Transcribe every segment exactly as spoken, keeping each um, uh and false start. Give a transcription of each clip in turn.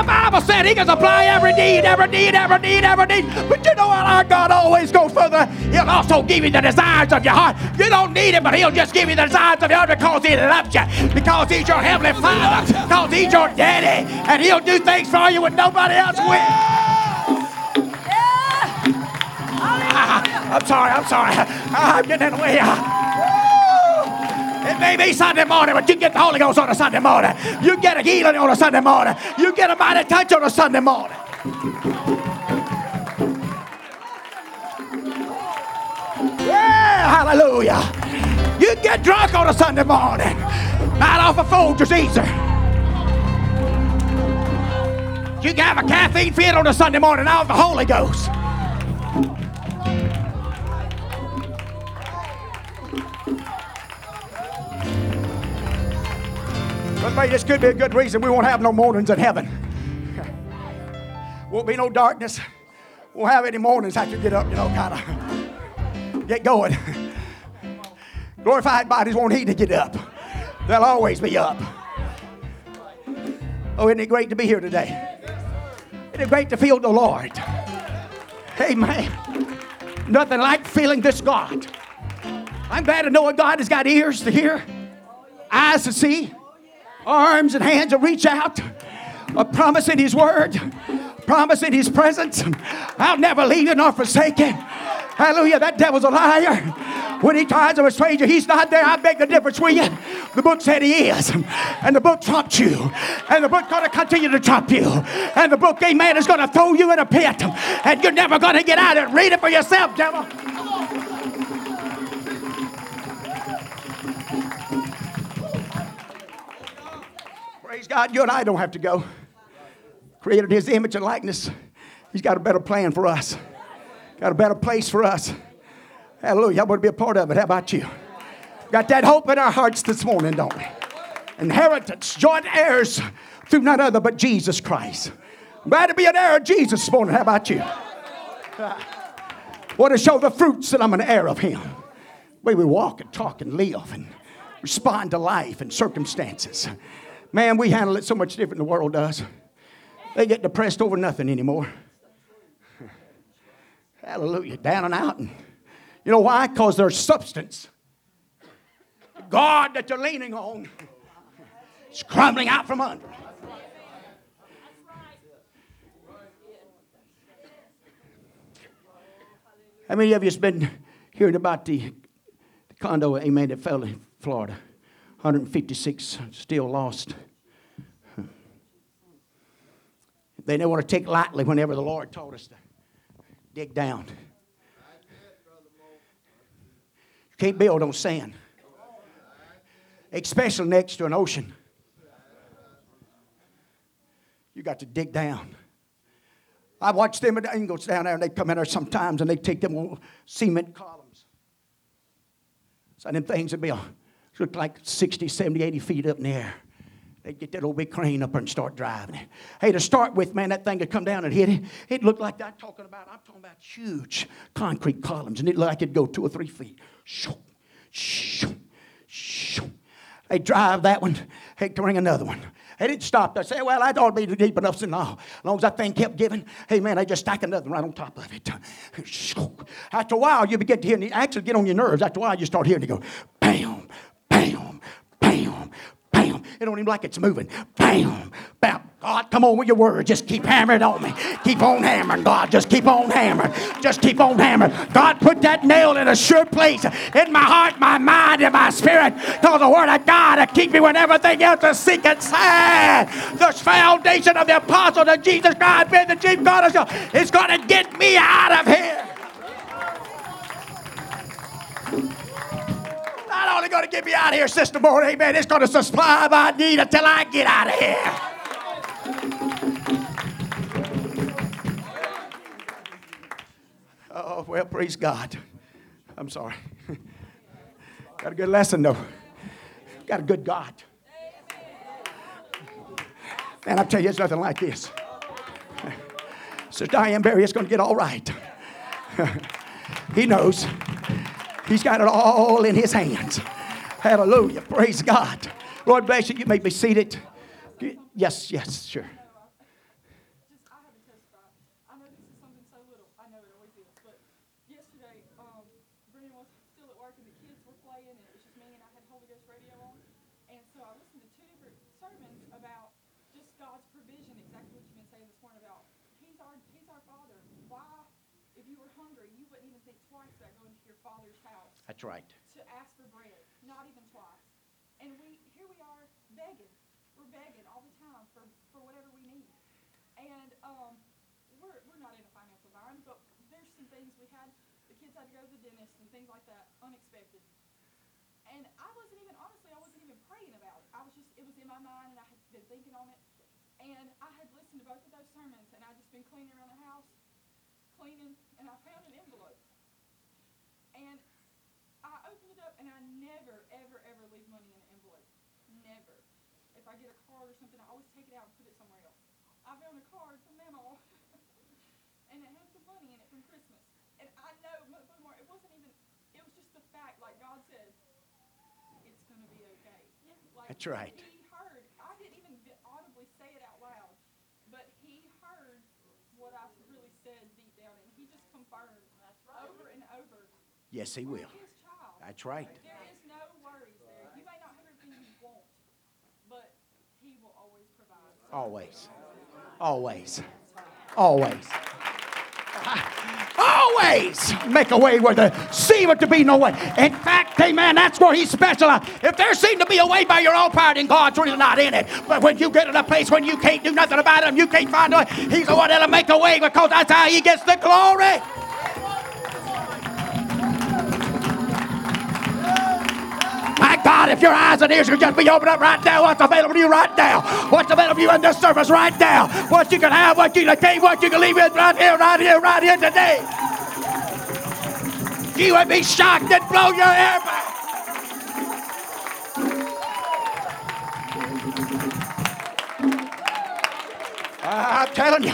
the Bible said he can supply every need, every need, every need, every need. But you know what? Our God always goes further. He'll also give you the desires of your heart. You don't need him, but he'll just give you the desires of your heart because he loves you, because he's your heavenly father, because he's your daddy, and he'll do things for you when nobody else will. Ah, I'm sorry, I'm sorry. Ah, I'm getting in the way. It may be Sunday morning, but you get the Holy Ghost on a Sunday morning. You get a healing on a Sunday morning. You get a mighty touch on a Sunday morning. Yeah, hallelujah. You get drunk on a Sunday morning. Not off a Folgers either. You can have a caffeine fit on a Sunday morning, not off the Holy Ghost. This could be a good reason we won't have no mornings in heaven. Won't be no darkness. Won't have any mornings after you get up, you know, kind of get going. Glorified bodies won't need to get up. They'll always be up. Oh, isn't it great to be here today? Isn't it great to feel the Lord? Amen. Nothing like feeling this God. I'm glad to know that God has got ears to hear, eyes to see, arms and hands to reach out, a promise in his word, a promise in his presence. I'll never leave you nor forsake you. Hallelujah. That devil's a liar. When he tries to persuade you he's not there, I beg the difference with you. The book said he is, and the book trumped you, and the book going to continue to trump you, and the book, amen, is going to throw you in a pit, and you're never going to get out of it. Read it for yourself, devil. God, you and I don't have to go. Created his image and likeness. He's got a better plan for us. Got a better place for us. Hallelujah. I want to be a part of it. How about you? Got that hope in our hearts this morning, don't we? Inheritance, joint heirs through none other but Jesus Christ. I'm glad to be an heir of Jesus this morning. How about you? I want to show the fruits that I'm an heir of him. The way we walk and talk and live and respond to life and circumstances. Man, we handle it so much different than the world does. They get depressed over nothing anymore. Hallelujah. Down and out. And you know why? Because there's substance. The God that you're leaning on is crumbling out from under. How many of you have been hearing about the, the condo, amen, that fell in Florida? one hundred fifty-six still lost. They don't want to take lightly whenever the Lord told us to dig down. You can't build on sand, especially next to an ocean. You got to dig down. I watch them at the Ingalls down there, and they come in there sometimes, and they take them old cement columns. Some of them things would be a looked like sixty, seventy, eighty feet up in the air. They'd get that old big crane up and start driving it. Hey, to start with, man, that thing would come down and hit it. It looked like that. I'm talking about, I'm talking about huge concrete columns, and it looked like it'd go two or three feet. Shoo, shoo, shoo. They'd drive that one. They'd bring another one. They didn't stop. They'd say, well, I thought it'd be deep enough. And all. As long as that thing kept giving, hey, man, they just stack another one right on top of it. Shoo. After a while, you begin to hear, and it actually get on your nerves. After a while, you start hearing it go, bam. Bam, bam, bam. It don't even like it's moving. Bam, bam. God, come on with your word. Just keep hammering on me. Keep on hammering, God. Just keep on hammering. Just keep on hammering. God, put that nail in a sure place in my heart, my mind, and my spirit. Because the word of God will keep me when everything else is sinking sand. The foundation of the apostle that Jesus Christ being the chief God is going to get me out of here. Not only going to get me out of here, Sister Board, amen, it's going to supply my need until I get out of here. Oh, well, praise God. I'm sorry. Got a good lesson, though. Got a good God. Man, I'll tell you, it's nothing like this. Sister Diane Barry, it's going to get all right. He knows. He's got it all in his hands. Hallelujah. Praise God. Lord bless you. You may be seated. Yes, yes, sure. If you were hungry, you wouldn't even think twice about going to your father's house. That's right. To ask for bread, not even twice. And we here we are begging. We're begging all the time for, for whatever we need. And um, we're we're not in a financial bind, but there's some things we had. The kids had to go to the dentist and things like that, unexpected. And I wasn't even, honestly, I wasn't even praying about it. I was just, it was in my mind, and I had been thinking on it. And I had listened to both of those sermons, and I'd just been cleaning around the house, cleaning, and I found an envelope. And I opened it up, and I never, ever, ever leave money in an envelope. Never. If I get a card or something, I always take it out and put it somewhere else. I found a card from them all, and it had some money in it from Christmas. And I know, it wasn't even, it was just the fact, like God said, it's going to be okay. Like, that's right. He heard. I didn't even audibly say it out loud, but he heard what I really said deep down, and he just confirmed over and over. Yes, he will. His child. That's right. There is no worries there. You may not have everything you want, but he will always provide. Always. Always. Always. Always make a way where there seemeth to be no way. In fact, amen, that's where he specialized. If there seemed to be a way by your own power, then God's really not in it. But when you get in a place when you can't do nothing about him, you can't find a way, he's the one that'll make a way, because that's how he gets the glory. My God, if your eyes and ears could just be opened up right now, what's available to you right now? What's available to you in this service right now? What you can have, what you can take, what you can leave with right here, right here, right here today. You would be shocked and blow your air back. Uh, I'm telling you,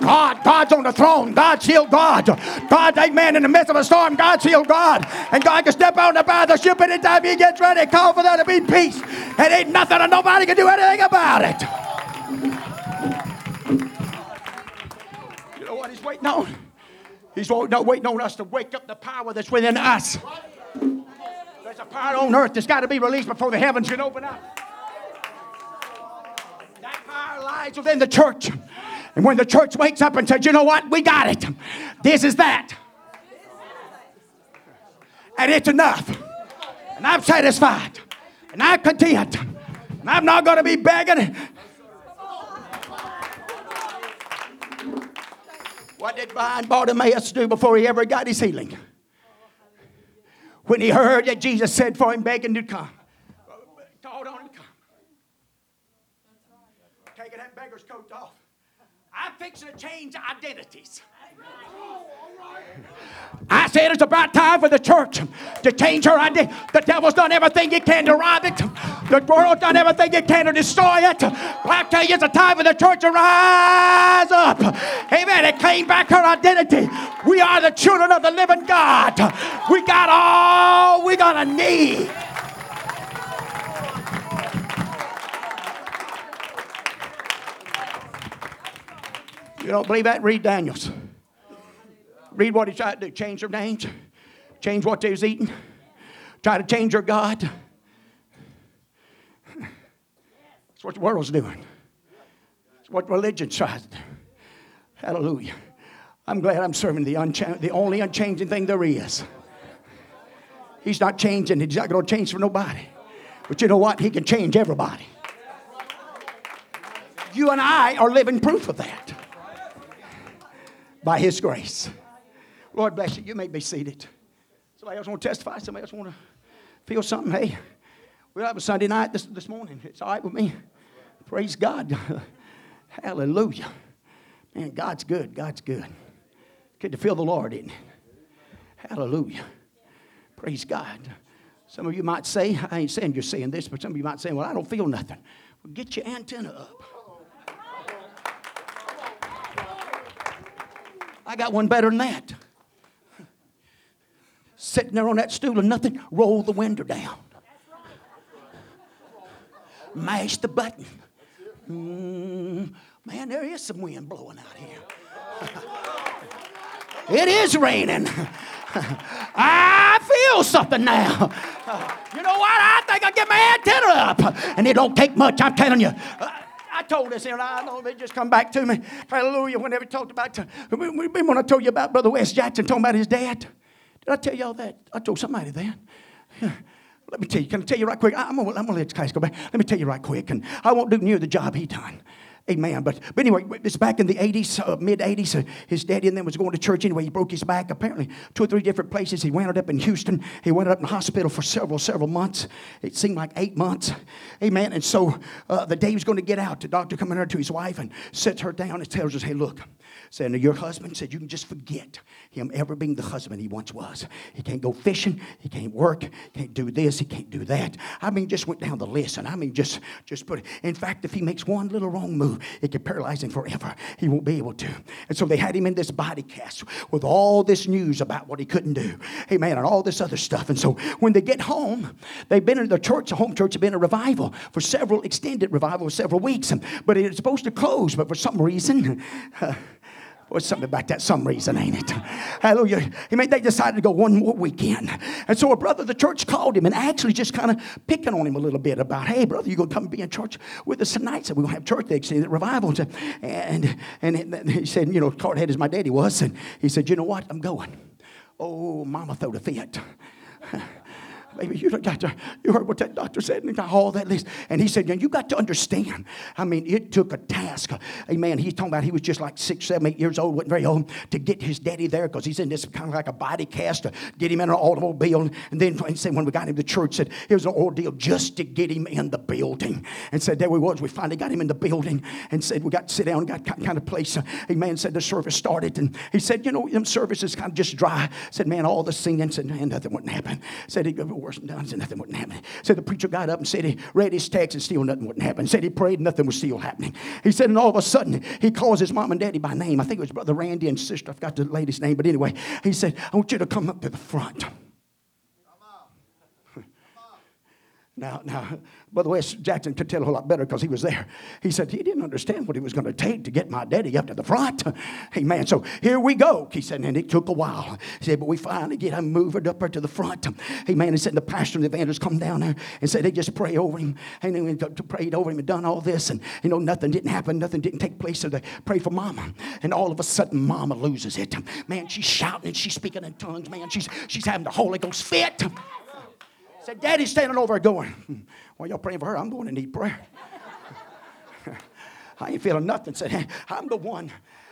God, God's on the throne. God's healed God. God, amen, in the midst of a storm, God's healed God. And God can step out on the bow of the ship anytime he gets ready. Call for there to be peace. It ain't nothing and nobody can do anything about it. You know what he's waiting on? He's waiting on us to wake up the power that's within us. There's a power on earth that's got to be released before the heavens can open up. That power lies within the church. And when the church wakes up and says, you know what, we got it. This is that. And it's enough. And I'm satisfied. And I'm content. And I'm not going to be begging. What did Brian Bartimaeus do before he ever got his healing? When he heard that Jesus said for him, begging to come, called on him to come. Taking that beggar's coat off. I'm fixing to change identities. I said it's about time for the church to change her identity. The devil's done everything it can to rob it. The world's done everything it can to destroy it. But I tell you, it's a time for the church to rise up. Amen. It claimed back her identity. We are the children of the living God. We got all we're going to need. You don't believe that? Read Daniel's. Read what he tried to do. Change their names. Change what they was eating. Try to change their God. That's what the world's doing. That's what religion tries to do. Hallelujah. I'm glad I'm serving the, uncha- the only unchanging thing there is. He's not changing. He's not going to change for nobody. But you know what? He can change everybody. You and I are living proof of that. By his grace. Lord bless you. You may be seated. Somebody else want to testify? Somebody else want to feel something? Hey, we'll have a Sunday night this, this morning. It's all right with me. Praise God. Hallelujah. Man, God's good. God's good. Good to feel the Lord, isn't it? Hallelujah. Praise God. Some of you might say, I ain't saying you're saying this, but some of you might say, well, I don't feel nothing. Well, get your antenna up. I got one better than that. Sitting there on that stool and nothing, roll the window down. Mash the button. Mm, man, there is some wind blowing out here. It is raining. I feel something now. You know what? I think I'll get my antenna up. And it don't take much, I'm telling you. I told us, and I know they just come back to me. Hallelujah. Whenever we talked about, when I told you about Brother Wes Jackson talking about his dad, did I tell you all that? I told somebody that. Let me tell you. Can I tell you right quick? I'm going to let guys go back. Let me tell you right quick. And I won't do near the job he done. Amen. But, but anyway, it's back in the eighties, uh, mid-eighties. Uh, his daddy and then was going to church anyway. He broke his back, apparently, two or three different places. He wound up in Houston. He wound up in the hospital for several, several months. It seemed like eight months. Amen. And so uh, the day he was going to get out, the doctor comes in there to his wife and sits her down and tells her, hey, look, said, your husband said you can just forget him ever being the husband he once was. He can't go fishing. He can't work. He can't do this. He can't do that. I mean, just went down the list. And I mean, just, just put it. In fact, if he makes one little wrong move, it could paralyze him forever. He won't be able to. And so they had him in this body cast with all this news about what he couldn't do. Amen. And all this other stuff. And so when they get home, they've been in the church, the home church, have been in a revival for several, extended revival for several weeks. But it's supposed to close. But for some reason, uh, or something about that, some reason, ain't it? Hallelujah. Amen. They decided to go one more weekend. And so a brother of the church called him and actually just kind of picking on him a little bit about, hey, brother, you going to come be in church with us tonight? So we're going to have church. They extended revival. And, and, and he said, you know, hard head as my daddy was. And he said, you know what? I'm going. Oh, mama threw the fit. Baby, you got to, you heard what that doctor said, and got all that list. And he said, you got to understand. I mean, it took a task. Amen. He's talking about he was just like six, seven, eight years old, wasn't very old, to get his daddy there because he's in this kind of like a body cast, to get him in an automobile. And then and said, when we got him to church, said it was an ordeal just to get him in the building. And said, there we was. We finally got him in the building and said, we got to sit down, got kind of place. Amen. Said the service started. And he said, you know, them services kind of just dry. Said, man, all the singing. Said, man, nothing wouldn't happen. Said, he and done, said nothing wouldn't happen. Said the preacher got up and said he read his text and still nothing wouldn't happen. Said he prayed and nothing was still happening. He said, and all of a sudden he calls his mom and daddy by name. I think it was Brother Randy and Sister, I forgot the lady's name, but anyway, he said, I want you to come up to the front. Come on. Come on. Now, now, Brother Wes Jackson could tell a whole lot better because he was there. He said he didn't understand what it was going to take to get my daddy up to the front. Amen. So here we go. He said, and it took a while. He said, but we finally get him moved up to the front. Amen. He said, the pastor and the evangelist come down there and said they just pray over him. And they prayed over him and done all this. And, you know, nothing didn't happen. Nothing didn't take place. So they prayed for mama. And all of a sudden, mama loses it. Man, she's shouting and she's speaking in tongues. Man, she's, she's having the Holy Ghost fit. Said, daddy's standing over going, well, y'all praying for her. I'm going to need prayer. I ain't feeling nothing. Said, hey, I'm the one.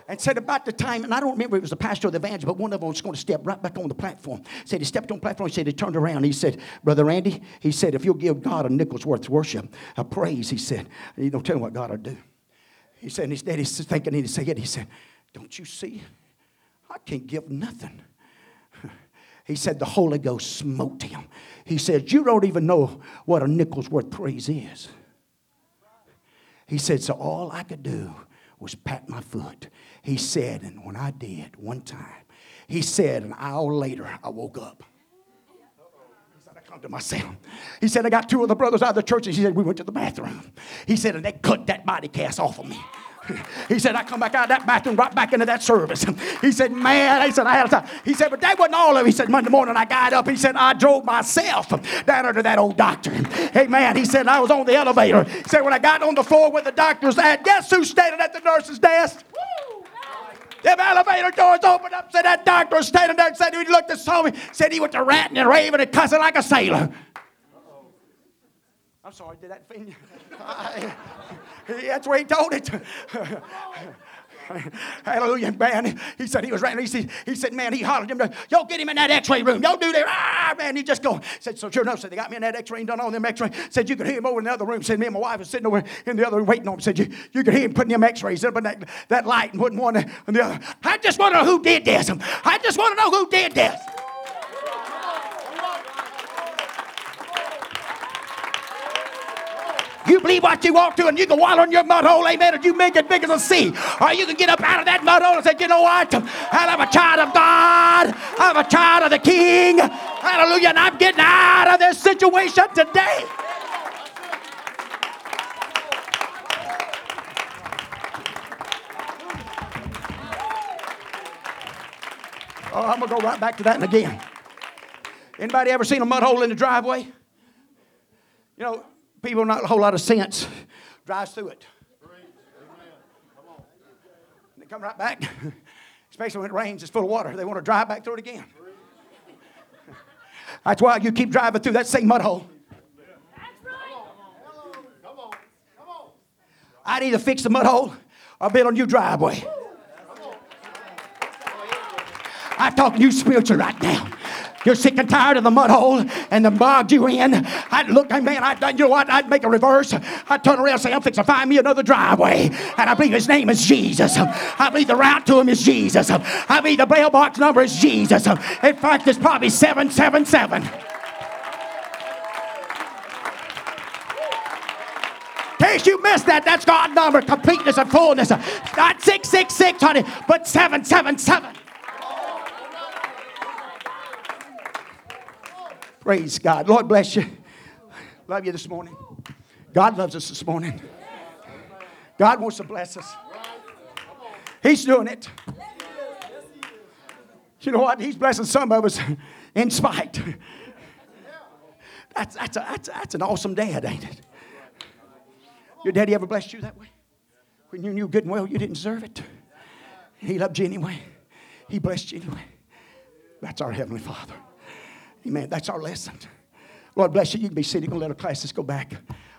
And said about the time, and I don't remember if it was the pastor or the evangelist, but one of them was going to step right back on the platform. Said he stepped on the platform. He said he turned around. He said, Brother Randy, he said, if you'll give God a nickel's worth of worship, a praise, he said, you don't tell him what God will do. He said, and his daddy's thinking, and he said, he said, don't you see? I can't give nothing. He said the Holy Ghost smote him. He said, you don't even know what a nickel's worth praise is. He said, so all I could do was pat my foot. He said, and when I did one time, he said an hour later, I woke up. To myself. He said, I got two of the brothers out of the church, and he said, we went to the bathroom. He said, and they cut that body cast off of me. He said, I come back out of that bathroom, right back into that service. He said, man, he said, I had a time. He said, but that wasn't all of it. He said, Monday morning I got up. He said, I drove myself down there to that old doctor. Hey, man, he said, I was on the elevator. He said, when I got on the floor where the doctor's at, guess who's standing at the nurse's desk? Them elevator doors opened up, said that doctor was standing there and said he looked and saw me, said he was ratting and raving and cussing like a sailor. Uh-oh. I'm sorry, did that offend you? I, that's where he told it. Hallelujah, man. He said he was right. He said, he said, man, he hollered him, y'all get him in that x-ray room. Y'all do that. Ah, man, he just go. Said, so sure enough, said, they got me in that x-ray and done all them x-ray. Said, you could hear him over in the other room. Said, me and my wife was sitting over in the other room waiting on him. Said, you, you could hear him putting them x-rays up in that, that light and putting one in the other. I just want to know who did this. I just want to know who did this. You believe what you want to, and you can wallow in your mud hole, amen, and you make it big as a sea. Or you can get up out of that mud hole and say, you know what? I'm a child of God. I'm a child of the King. Hallelujah. And I'm getting out of this situation today. Oh, I'm going to go right back to that and again. Anybody ever seen a mud hole in the driveway? You know, people, not a whole lot of sense, drives through it. come right back. Especially when it rains, it's full of water. They want to drive back through it again. That's why you keep driving through that same mud hole. That's right. Come on, come on. I'd either fix the mud hole or build a new driveway. I'm talking to you spiritually right now. You're sick and tired of the mud hole and the bog you in. I'd look, man, I'd, you know what? I'd make a reverse. I'd turn around and say, I'm fixing to find me another driveway. And I believe his name is Jesus. I believe the route to him is Jesus. I believe the bail box number is Jesus. In fact, it's probably seven seven seven. In case you missed that, that's God's number, completeness and fullness. Not six six six, honey, but seven seven seven. Praise God. Lord bless you. Love you this morning. God loves us this morning. God wants to bless us. He's doing it. You know what? He's blessing some of us in spite. That's, that's, a, that's, that's an awesome dad, ain't it? Your daddy ever blessed you that way? When you knew good and well you didn't deserve it. He loved you anyway. He blessed you anyway. That's our Heavenly Father. Amen. That's our lesson. Lord bless you. You can be sitting. We're going to let our classes go back.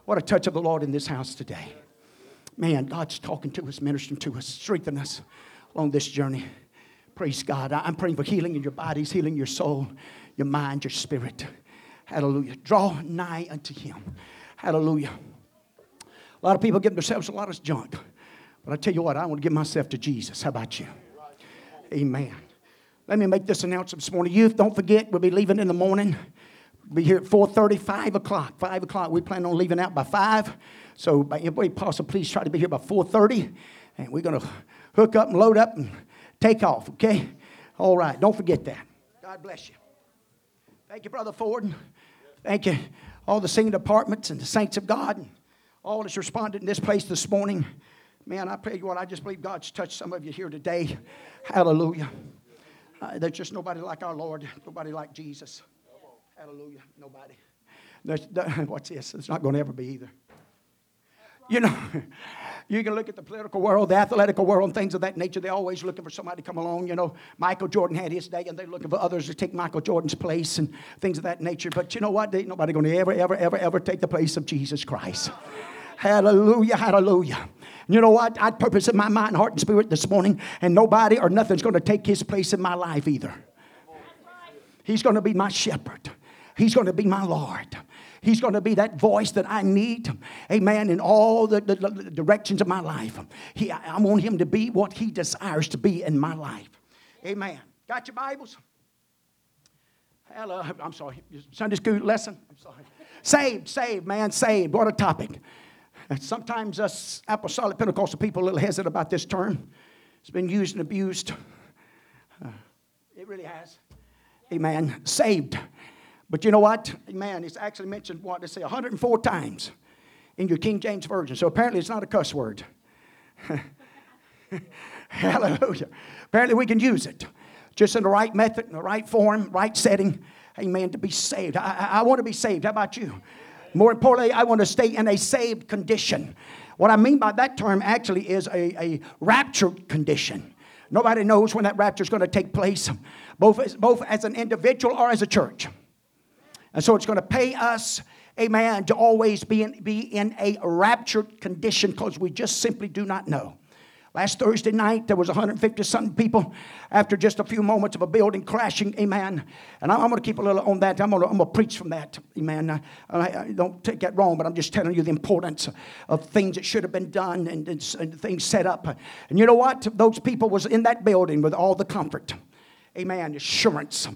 What a touch of the Lord in this house today. Man, God's talking to us, ministering to us, strengthening us along this journey. Praise God. I'm praying for healing in your bodies, healing your soul, your mind, your spirit. Hallelujah. Draw nigh unto Him. Hallelujah. A lot of people give themselves a lot of junk. But I tell you what, I want to give myself to Jesus. How about you? Amen. Let me make this announcement this morning. Youth, don't forget, we'll be leaving in the morning. We'll be here at four thirty, five o'clock. five o'clock, we plan on leaving out by five. So, by every possible, please try to be here by four thirty. And we're going to hook up and load up and take off, okay? All right, don't forget that. God bless you. Thank you, Brother Ford. Thank you, all the singing departments and the saints of God and all that's responded in this place this morning. Man, I pray you what, I just believe God's touched some of you here today. Hallelujah. Uh, there's just nobody like our Lord, nobody like Jesus. Hallelujah, nobody. There's, there, what's this? It's not going to ever be either. You know, you can look at the political world, the athletical world, and things of that nature. They're always looking for somebody to come along. You know, Michael Jordan had his day, and they're looking for others to take Michael Jordan's place and things of that nature. But you know what? There ain't nobody going to ever, ever, ever, ever take the place of Jesus Christ. Hallelujah, hallelujah. You know what? I purpose in my mind, heart, and spirit this morning, and nobody or nothing's going to take his place in my life either. He's going to be my shepherd. He's going to be my Lord. He's going to be that voice that I need, amen, in all the, the, the directions of my life. He, I want him to be what he desires to be in my life. Amen. Got your Bibles? Hello. I'm sorry. Sunday school lesson? I'm sorry. Saved, saved, man, saved. What a topic. Sometimes us apostolic Pentecostal people are a little hesitant about this term. It's been used and abused. Uh, it really has. Amen. Saved. But you know what? Amen. It's actually mentioned, what they say, one hundred four times in your King James Version. So apparently it's not a cuss word. Hallelujah. Apparently we can use it. Just in the right method, in the right form, right setting. Amen. To be saved. I, I, I want to be saved. How about you? More importantly, I want to stay in a saved condition. What I mean by that term actually is a, a raptured condition. Nobody knows when that rapture is going to take place, both as, both as an individual or as a church. And so it's going to pay us, amen, to always be in, be in a raptured condition because we just simply do not know. Last Thursday night, there was one hundred fifty-something people after just a few moments of a building crashing, amen. And I'm, I'm going to keep a little on that. I'm going to, I'm going to preach from that, amen. I, I, I don't take that wrong, but I'm just telling you the importance of things that should have been done and, and, and things set up. And you know what? Those people was in that building with all the comfort, amen, assurance,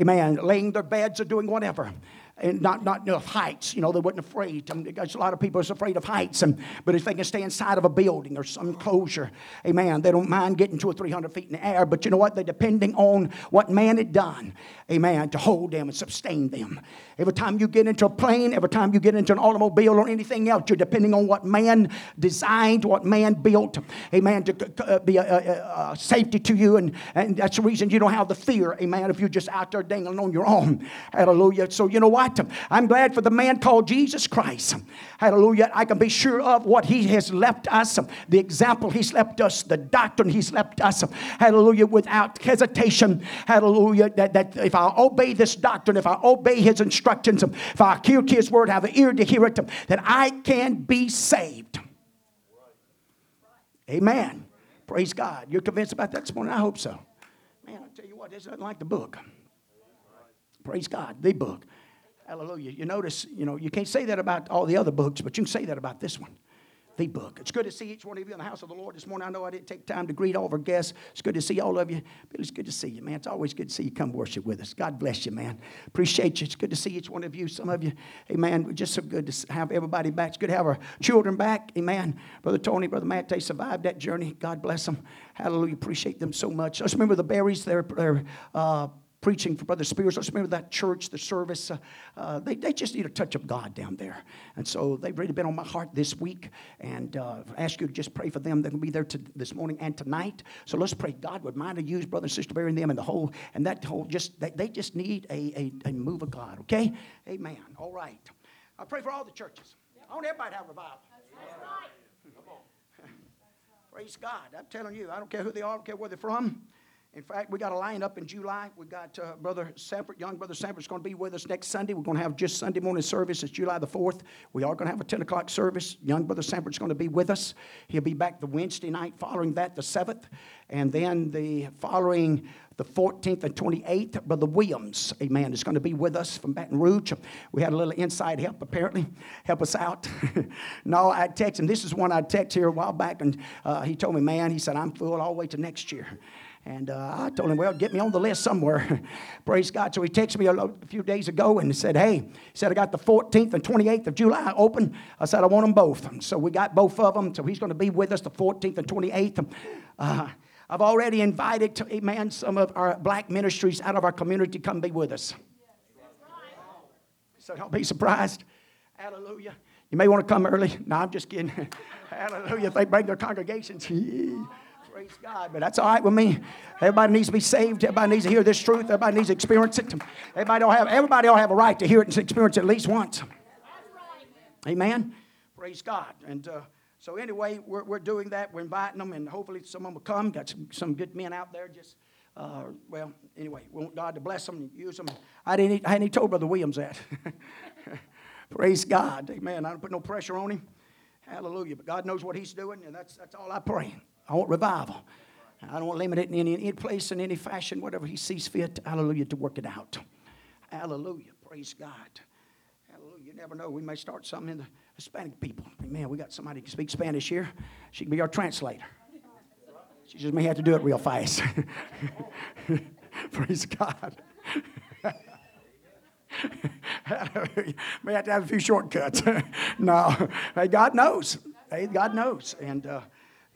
amen, laying their beds or doing whatever. And not, not enough heights. You know, they weren't afraid. I mean, a lot of people are afraid of heights. And, but if they can stay inside of a building or some enclosure, amen, they don't mind getting two or three hundred feet in the air. But you know what? They're depending on what man had done, amen, to hold them and sustain them. Every time you get into a plane, every time you get into an automobile or anything else, you're depending on what man designed, what man built, amen, to uh, be a, a, a safety to you. And, and that's the reason you don't have the fear, amen, if you're just out there dangling on your own. Hallelujah. So you know what? not. I'm glad for the man called Jesus Christ. Hallelujah. I can be sure of what he has left us, the example he's left us, the doctrine he's left us. Hallelujah. Without hesitation. Hallelujah. That, that if I obey this doctrine, if I obey his instructions, if I hear his word, have an ear to hear it, that I can be saved. Amen. Praise God. You're convinced about that this morning? I hope so. Man, I'll tell you what, it's nothing like the book. Praise God, the book. Hallelujah. You notice, you know, you can't say that about all the other books, but you can say that about this one, the book. It's good to see each one of you in the house of the Lord this morning. I know I didn't take time to greet all of our guests. It's good to see all of you. But it's good to see you, man. It's always good to see you come worship with us. God bless you, man. Appreciate you. It's good to see each one of you. Some of you, amen, just so good to have everybody back. It's good to have our children back, amen. Brother Tony, Brother Matt, they survived that journey. God bless them. Hallelujah. Appreciate them so much. Let's remember the Berries. They're, they're uh, preaching for Brother Spears. Let's remember that church, the service. Uh, uh, they, they just need a touch of God down there. And so they've really been on my heart this week. And uh, ask you to just pray for them. They're going to be there to, this morning and tonight. So let's pray God would mind to use Brother and Sister Barry and them and the whole, and that whole, just they, they just need a, a, a move of God, okay? Amen. All right. I pray for all the churches. I want everybody to have revival. That's right. Come on. Praise God. I'm telling you, I don't care who they are, I don't care where they're from. In fact, we got a lineup in July. We got uh, Brother Samper, young Brother Samper is going to be with us next Sunday. We're going to have just Sunday morning service. It's July the fourth. We are going to have a ten o'clock service. Young Brother Samper is going to be with us. He'll be back the Wednesday night following that, the seventh. And then the following the fourteenth and twenty-eighth, Brother Williams, amen, is going to be with us from Baton Rouge. We had a little inside help, apparently, help us out. No, I text him. This is one I text here a while back, and uh, he told me, man, he said, I'm full all the way to next year. And uh, I told him, well, get me on the list somewhere. Praise God. So he texted me a, a few days ago and said, hey, he said, I got the fourteenth and twenty-eighth of July open. I said, I want them both. And so we got both of them. So he's going to be with us the fourteenth and twenty-eighth. Uh, I've already invited, to, amen, some of our black ministries out of our community to come be with us. So don't be surprised. Hallelujah. You may want to come early. No, I'm just kidding. Hallelujah. If they bring their congregations. Yeah. Praise God, but that's all right with me. Everybody needs to be saved. Everybody needs to hear this truth. Everybody needs to experience it. Everybody don't have, everybody don't have a right to hear it and experience it at least once. Amen? Praise God. And uh, so anyway, we're, we're doing that. We're inviting them, and hopefully some of them will come. Got some, some good men out there just... Uh, well, anyway, we want God to bless them and use them. I didn't. I hadn't even told Brother Williams that. Praise God. Amen. I don't put no pressure on him. Hallelujah. But God knows what he's doing, and that's that's all I pray. I want revival. I don't want to limit it in any, any place, in any fashion, whatever he sees fit, hallelujah, to work it out. Hallelujah. Praise God. Hallelujah. You never know. We may start something in the Hispanic people. Man, we got somebody who can speak Spanish here. She can be our translator. She just may have to do it real fast. Praise God. May have to have a few shortcuts. No. Hey, God knows. Hey, God knows. And, uh,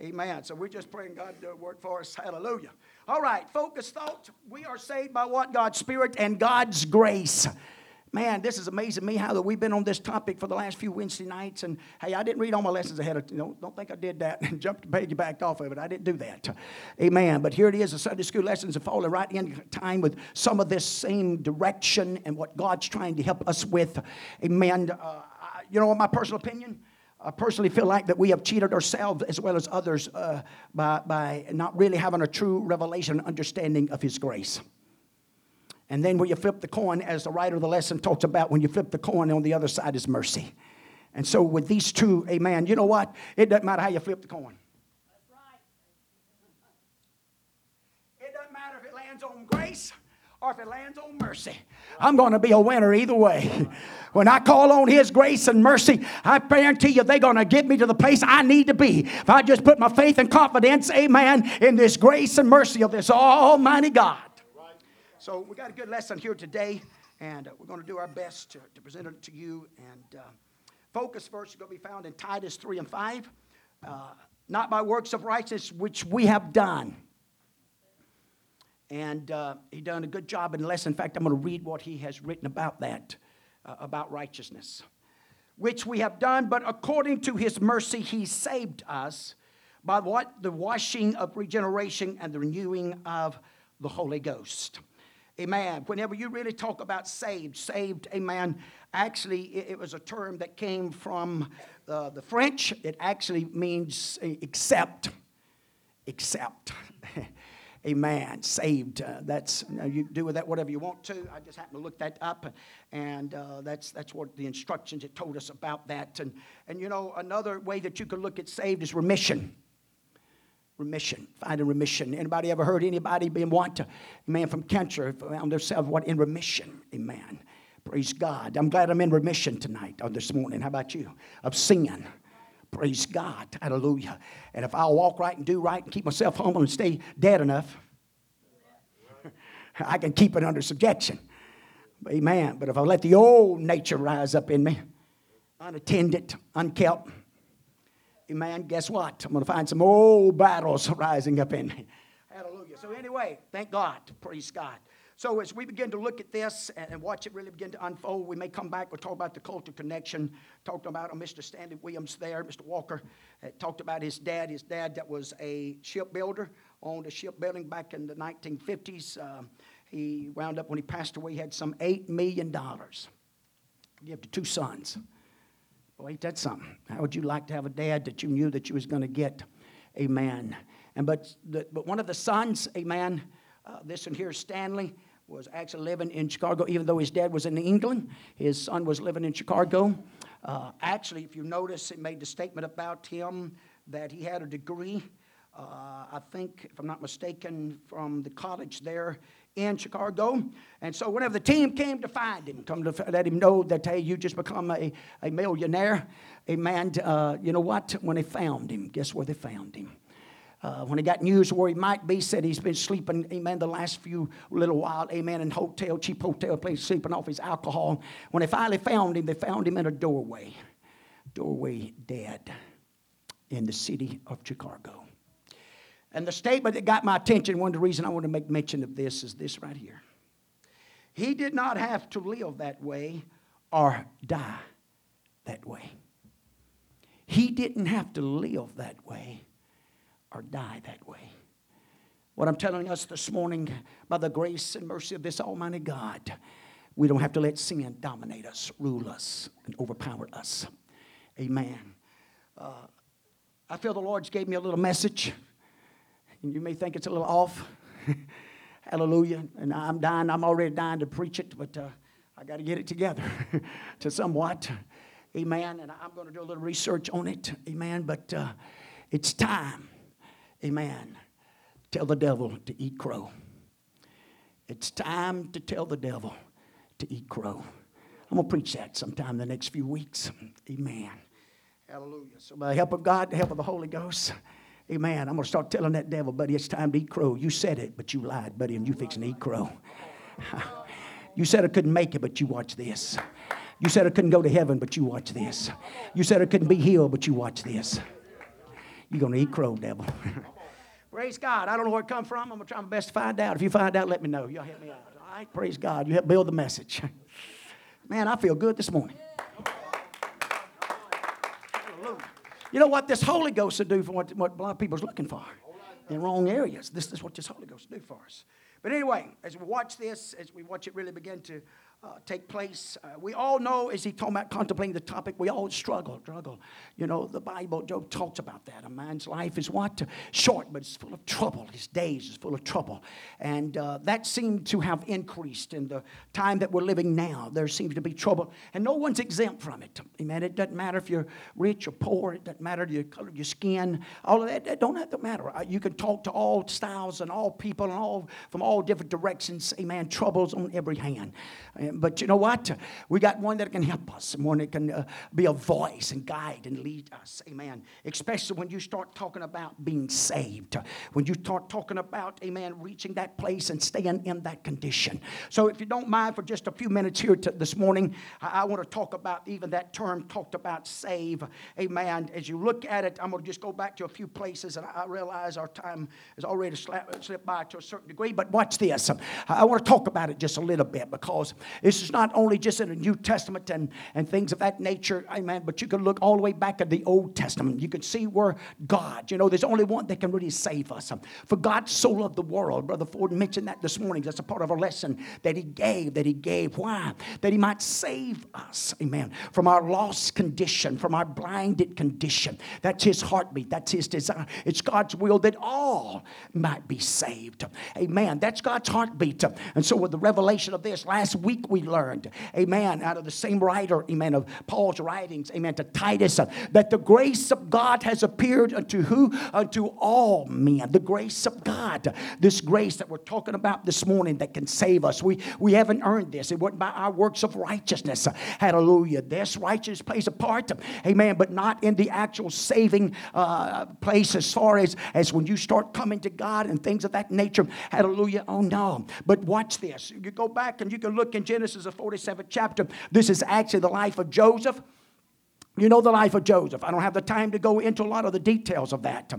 amen. So we're just praying God to work for us. Hallelujah. All right. Focus thought. We are saved by what? God's Spirit and God's grace. Man, this is amazing me how that we've been on this topic for the last few Wednesday nights. And, hey, I didn't read all my lessons ahead of time. Don't, don't think I did that and jumped the page back off of it. I didn't do that. Amen. But here it is. The Sunday school lessons are falling right in time with some of this same direction and what God's trying to help us with. Amen. Uh, I, you know, my personal opinion, I personally feel like that we have cheated ourselves as well as others uh, by, by not really having a true revelation and understanding of His grace. And then when you flip the coin, as the writer of the lesson talks about, when you flip the coin, on the other side is mercy. And so with these two, amen, you know what? It doesn't matter how you flip the coin. That's right. It doesn't matter if it lands on grace or if it lands on mercy. I'm going to be a winner either way. When I call on His grace and mercy, I guarantee you they're going to get me to the place I need to be. If I just put my faith and confidence, amen, in this grace and mercy of this almighty God. So we got a good lesson here today, and we're going to do our best to, to present it to you. And uh, focus verse is going to be found in Titus three and five. Uh, Not by works of righteousness which we have done. And uh, he done a good job in the lesson. In fact, I'm going to read what he has written about that, uh, about righteousness. Which we have done, but according to His mercy he saved us by what? The washing of regeneration and the renewing of the Holy Ghost. Amen. Whenever you really talk about saved, saved, amen, actually it, it was a term that came from uh, the French. It actually means accept, accept. Amen. Saved. Uh, that's you, know, you do with that whatever you want to. I just happened to look that up, and uh, that's that's what the instructions it told us about that. And and you know another way that you could look at saved is remission. Remission, finding remission. Anybody ever heard anybody being want to, man, from cancer found themselves what in remission? Amen. Praise God. I'm glad I'm in remission tonight or this morning. How about you? Of sin. Praise God. Hallelujah. And if I'll walk right and do right and keep myself humble and stay dead enough, I can keep it under subjection. Amen. But if I let the old nature rise up in me, unattended, unkept, amen, guess what? I'm going to find some old battles rising up in me. Hallelujah. So anyway, thank God. Praise God. So as we begin to look at this and watch it really begin to unfold, we may come back. We'll talk about the cultural connection. Talked about Mister Stanley Williams there. Mister Walker talked about his dad. His dad that was a shipbuilder, owned a shipbuilding back in the nineteen fifties. Um, he wound up, when he passed away, he had some eight million dollars. Give to two sons. Well, ain't that something? How would you like to have a dad that you knew that you was going to get? Amen. And but the, but one of the sons, amen, uh, this one here, Stanley, was actually living in Chicago. Even though his dad was in England, his son was living in Chicago. Uh, actually, if you notice, it made the statement about him that he had a degree, uh, I think, if I'm not mistaken, from the college there in Chicago. And so whenever the team came to find him, come to let him know that, hey, you just become a, a millionaire, a man, uh, you know what? When they found him, guess where they found him? Uh, when he got news where he might be, said he's been sleeping, amen, the last few little while, amen, in hotel, cheap hotel place, sleeping off his alcohol. When they finally found him, they found him in a doorway, doorway dead in the city of Chicago. And the statement that got my attention, one of the reasons I want to make mention of this is this right here. He did not have to live that way or die that way. He didn't have to live that way or die that way. What I'm telling us this morning, by the grace and mercy of this Almighty God, we don't have to let sin dominate us, rule us, and overpower us. Amen. Uh, I feel the Lord's gave me a little message. And you may think it's a little off. Hallelujah. And I'm dying. I'm already dying to preach it, but uh, I got to get it together to somewhat. Amen. And I'm going to do a little research on it. Amen. But uh, it's time. Amen. Tell the devil to eat crow. It's time to tell the devil to eat crow. I'm going to preach that sometime in the next few weeks. Amen. Hallelujah. So by the help of God, the help of the Holy Ghost, amen. I'm going to start telling that devil, buddy, it's time to eat crow. You said it, but you lied, buddy, and you fixing to eat crow. You said I couldn't make it, but you watch this. You said I couldn't go to heaven, but you watch this. You said I couldn't be healed, but you watch this. You're going to eat crow, devil. Praise God. I don't know where it come from. I'm going to try my best to find out. If you find out, let me know. Y'all help me out. All right? Praise God. You help build the message. Man, I feel good this morning. You know what this Holy Ghost will do for what, what a lot of people's looking for in wrong areas. This is what this Holy Ghost will do for us. But anyway, as we watch this, as we watch it really begin to uh, take place, uh, we all know, as he talked about contemplating the topic, we all struggle, struggle. You know, the Bible, Job talks about that. A man's life is what? Short, but it's full of trouble. His days is full of trouble. And uh, that seemed to have increased in the time that we're living now. There seems to be trouble, and no one's exempt from it. Amen. It doesn't matter if you're rich or poor. It doesn't matter the color of your skin. All of that, that don't have to matter. You can talk to all styles and all people and all from all different directions, amen, troubles on every hand. But you know what? We got one that can help us, and one that can uh, be a voice and guide and lead us, amen, especially when you start talking about being saved, when you start talking about, amen, reaching that place and staying in that condition. So if you don't mind, for just a few minutes here to, this morning, I, I want to talk about even that term talked about save, amen. As you look at it, I'm going to just go back to a few places, and I, I realize our time has already slap, slipped by to a certain degree, but watch this. I want to talk about it just a little bit because This is not only just in the New Testament and, and things of that nature, amen, but you can look all the way back at the Old Testament. You can see where God, you know, there's only one that can really save us. For God so loved the world. Brother Ford mentioned that this morning. That's a part of our lesson that he gave, that he gave. Why? That he might save us, amen, from our lost condition, from our blinded condition. That's his heartbeat. That's his desire. It's God's will that all might be saved. Amen. That's God's heartbeat. And so with the revelation of this, last week we learned, amen, out of the same writer, amen, of Paul's writings, amen, to Titus, that the grace of God has appeared unto who? Unto all men. The grace of God. This grace that we're talking about this morning that can save us. We, we haven't earned this. It wasn't by our works of righteousness. Hallelujah. This righteousness plays a part, amen, but not in the actual saving uh, place as far as, as when you start coming to God and things of that nature. Hallelujah. Oh, no. But watch this. You go back and you can look in Genesis, the forty-seventh chapter. This is actually the life of Joseph. You know the life of Joseph. I don't have the time to go into a lot of the details of that.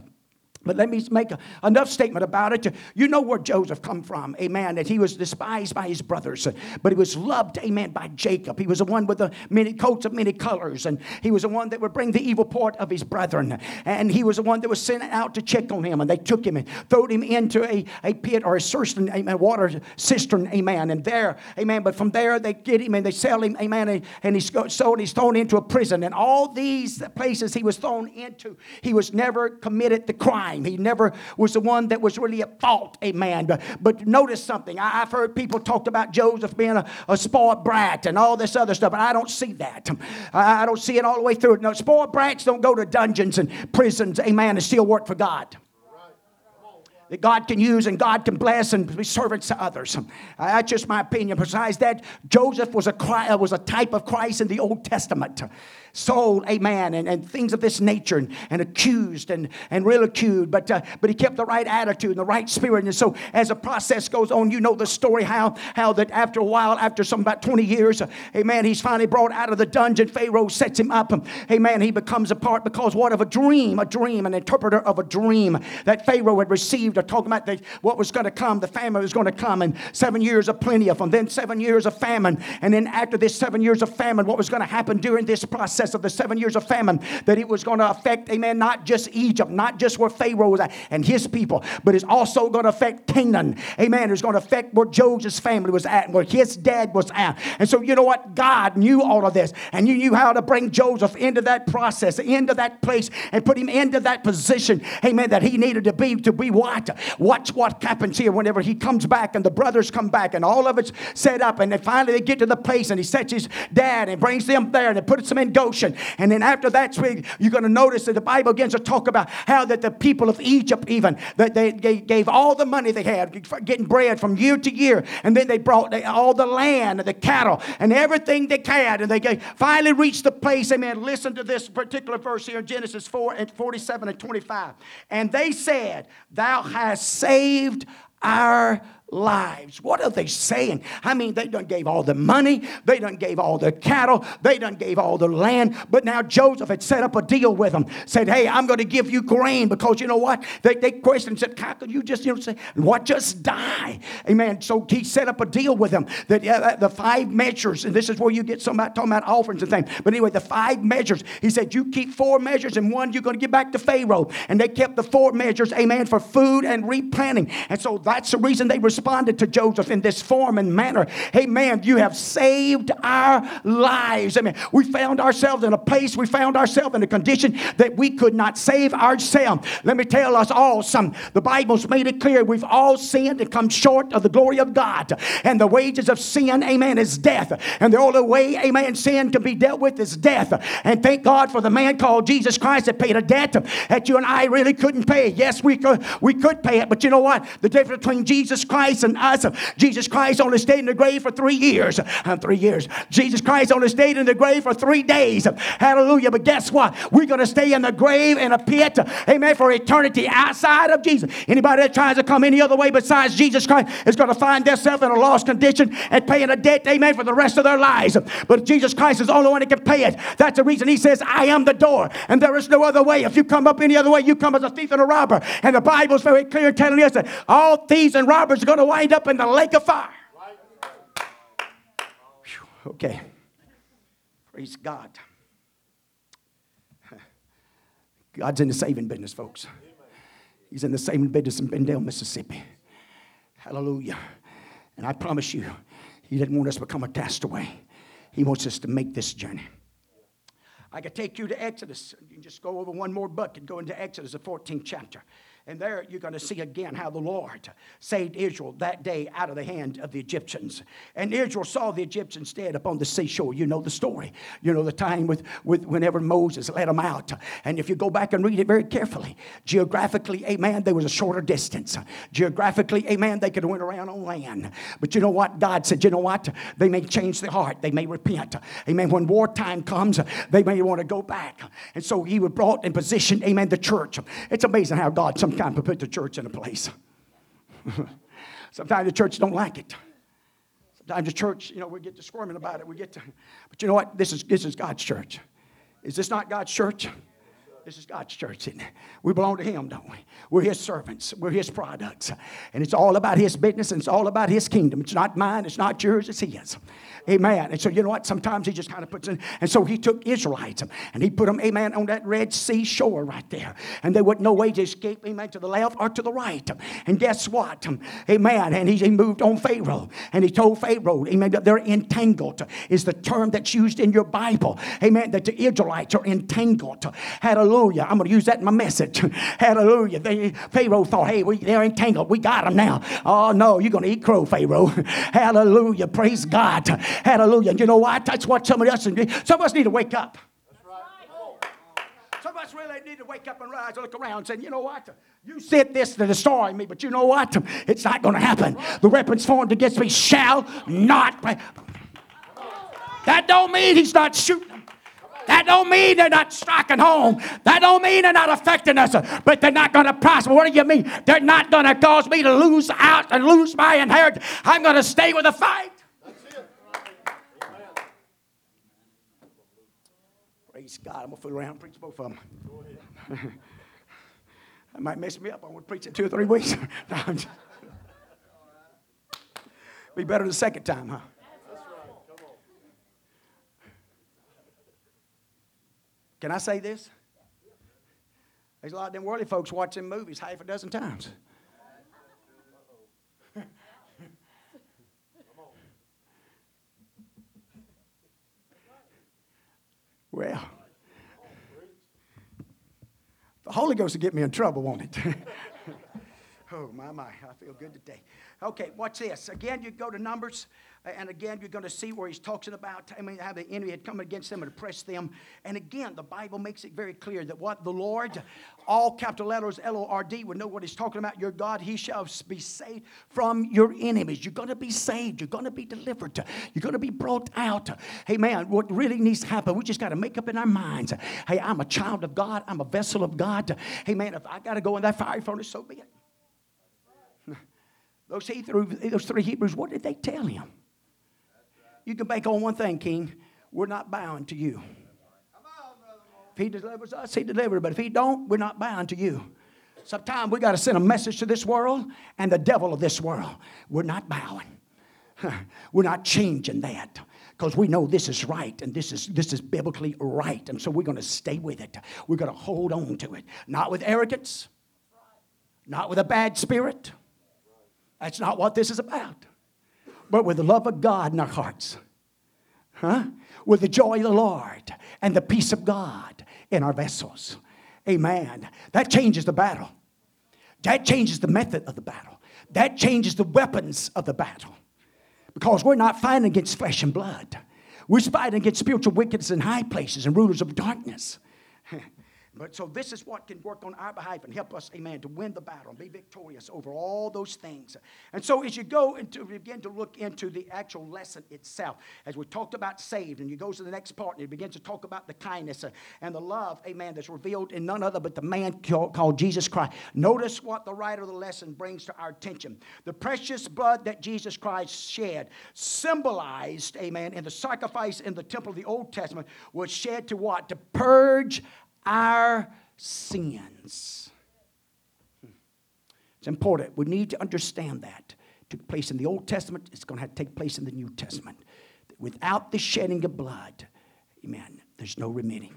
But let me make a, enough statement about it. You know where Joseph come from, amen, that he was despised by his brothers, but he was loved, amen, by Jacob. He was the one with the many coats of many colors, and he was the one that would bring the evil part of his brethren, and he was the one that was sent out to check on him, and they took him and threw him into a, a pit or a cistern, amen, water cistern, amen, and there, amen, but from there they get him and they sell him, amen, and, and he's sold, he's thrown into a prison, and all these places he was thrown into, he was never committed the crime. He never was the one that was really at fault, amen. But, but notice something. I, I've heard people talk about Joseph being a, a spoiled brat and all this other stuff, but I don't see that. I, I don't see it all the way through. No, spoiled brats don't go to dungeons and prisons, amen, and still work for God. That God can use and God can bless and be servants to others. Uh, that's just my opinion. Besides that, Joseph was a cry, was a type of Christ in the Old Testament. Sold, amen, and, and things of this nature, and, and accused and, and real accused, but uh, but he kept the right attitude and the right spirit. And so as the process goes on, you know the story, how how that after a while, after some about twenty years, uh, amen, he's finally brought out of the dungeon. Pharaoh sets him up. Um, amen, he becomes a part because what of a dream, a dream, an interpreter of a dream that Pharaoh had received. They're talking about the, what was going to come, the famine was going to come, and seven years of plenty of them, then seven years of famine, and then after this seven years of famine, what was going to happen during this process of the seven years of famine, that it was going to affect, amen, not just Egypt, not just where Pharaoh was at and his people, but it's also going to affect Canaan, amen, it's going to affect where Joseph's family was at, and where his dad was at, and so you know what, God knew all of this, and you knew how to bring Joseph into that process, into that place, and put him into that position, amen, that he needed to be, to be watched. Watch what happens here whenever he comes back and the brothers come back and all of it's set up, and then finally they get to the place and he sets his dad and brings them there and he puts them in Goshen, and then after that you're going to notice that the Bible begins to talk about how that the people of Egypt, even that they gave all the money they had getting bread from year to year, and then they brought all the land and the cattle and everything they had, and they gave, finally reached the place, amen, listen to this particular verse here in Genesis four and forty-seven and twenty-five, and they said, thou has saved our lives. What are they saying? I mean, they done gave all the money, they done gave all the cattle, they done gave all the land, but now Joseph had set up a deal with them, said, hey, I'm going to give you grain, because you know what, they, they questioned, said, how could you just, you know, say, watch us die, amen, so he set up a deal with them, that uh, the five measures, and this is where you get somebody talking about offerings and things, but anyway, the five measures, he said, you keep four measures, and one you're going to give back to Pharaoh, and they kept the four measures, amen, for food and replanting, and so that's the reason they were responded to Joseph in this form and manner. Amen. You have saved our lives. Amen. We found ourselves in a place, we found ourselves in a condition that we could not save ourselves. Let me tell us all some. The Bible's made it clear we've all sinned and come short of the glory of God. And the wages of sin, amen, is death. And the only way, amen, sin can be dealt with is death. And thank God for the man called Jesus Christ that paid a debt that you and I really couldn't pay. Yes, we could, we could pay it, but you know what? The difference between Jesus Christ and us. Jesus Christ only stayed in the grave for three years. Uh, three years. Jesus Christ only stayed in the grave for three days. Hallelujah. But guess what? We're going to stay in the grave in a pit, amen, for eternity outside of Jesus. Anybody that tries to come any other way besides Jesus Christ is going to find themselves in a lost condition and paying a debt, amen, for the rest of their lives. But Jesus Christ is the only one that can pay it. That's the reason he says, I am the door, and there is no other way. If you come up any other way, you come as a thief and a robber. And the Bible's very clear telling us that all thieves and robbers are going to wind up in the lake of fire. Okay. Praise God. God's in the saving business, folks. He's in the saving business in Bendel, Mississippi. Hallelujah. And I promise you, he didn't want us to become a castaway. He wants us to make this journey. I could take you to Exodus. You can just go over one more book and go into Exodus, the fourteenth chapter. And there you're going to see again how the Lord saved Israel that day out of the hand of the Egyptians. And Israel saw the Egyptians dead upon the seashore. You know the story. You know the time with, with whenever Moses led them out. And if you go back and read it very carefully, geographically, amen, there was a shorter distance. Geographically, amen, they could have went around on land. But you know what? God said, you know what? They may change their heart. They may repent. Amen. When wartime comes, they may want to go back. And so he was brought in position, amen, the church. It's amazing how God sometimes Time to put the church in a place. Sometimes the church don't like it. Sometimes the church, you know, we get to squirming about it. We get to, but you know what? This is this is God's church. Is this not God's church? This is God's church, isn't it? We belong to him, don't we? We're his servants. We're his products. And it's all about his business, and it's all about his kingdom. It's not mine. It's not yours. It's his. Amen. And so you know what? Sometimes he just kind of puts in. And so he took Israelites, and he put them, amen, on that Red Sea shore right there. And there wasn't no way to escape, amen, to the left or to the right. And guess what? Amen. And he, he moved on Pharaoh. And he told Pharaoh, amen, that they're entangled is the term that's used in your Bible. Amen. That the Israelites are entangled. Had a Hallelujah. I'm going to use that in my message. Hallelujah. They, Pharaoh thought, hey, we, they're entangled. We got them now. Oh, no, you're going to eat crow, Pharaoh. Hallelujah. Praise God. Hallelujah. And you know what? That's what some of us need. Some of us need to wake up. That's right. Some of us really need to wake up and rise and look around and say, you know what? You said this to destroy me, but you know what? It's not going to happen. The weapons formed against me shall not. That don't mean he's not shooting. That don't mean they're not striking home. That don't mean they're not affecting us. But they're not going to prosper. What do you mean? They're not going to cause me to lose out and lose my inheritance. I'm going to stay with the fight. That's it. Amen. Praise God. I'm going to fool around and preach both of them. Go ahead. That might mess me up. I'm going to preach it two or three weeks. No, I'm just... Be better the second time, huh? Can I say this? There's a lot of them worldly folks watching movies half a dozen times. Well, the Holy Ghost will get me in trouble, won't it? Oh, my, my. I feel good today. Okay, watch this. Again, you go to Numbers, and again, you're going to see where he's talking about, I mean, how the enemy had come against them and oppressed them. And again, the Bible makes it very clear that what the Lord, all capital letters, L O R D, would know what he's talking about. Your God, he shall be saved from your enemies. You're going to be saved. You're going to be delivered. You're going to be brought out. Hey, man, what really needs to happen, we just got to make up in our minds, hey, I'm a child of God. I'm a vessel of God. Hey, man, if I got to go in that fiery furnace, so be it. Those, Hebrew, those three Hebrews, what did they tell him? You can bank on one thing, King. We're not bound to you. If he delivers us, he delivers. But if he don't, we're not bound to you. Sometimes we got to send a message to this world and the devil of this world. We're not bowing. We're not changing that. Because we know this is right and this is this is biblically right. And so we're going to stay with it. We're going to hold on to it. Not with arrogance. Not with a bad spirit. That's not what this is about. But with the love of God in our hearts. Huh? With the joy of the Lord and the peace of God in our vessels. Amen. That changes the battle. That changes the method of the battle. That changes the weapons of the battle. Because we're not fighting against flesh and blood. We're fighting against spiritual wickedness in high places and rulers of darkness. But so this is what can work on our behalf and help us, amen, to win the battle and be victorious over all those things. And so as you go and begin to look into the actual lesson itself, as we talked about saved, and you go to the next part and it begins to talk about the kindness and the love, amen, that's revealed in none other but the man called Jesus Christ. Notice what the writer of the lesson brings to our attention. The precious blood that Jesus Christ shed, symbolized, amen, in the sacrifice in the temple of the Old Testament, was shed to what? To purge our sins. It's important. We need to understand that. It took place in the Old Testament. It's going to have to take place in the New Testament. The Without the shedding of blood, amen, there's no remitting.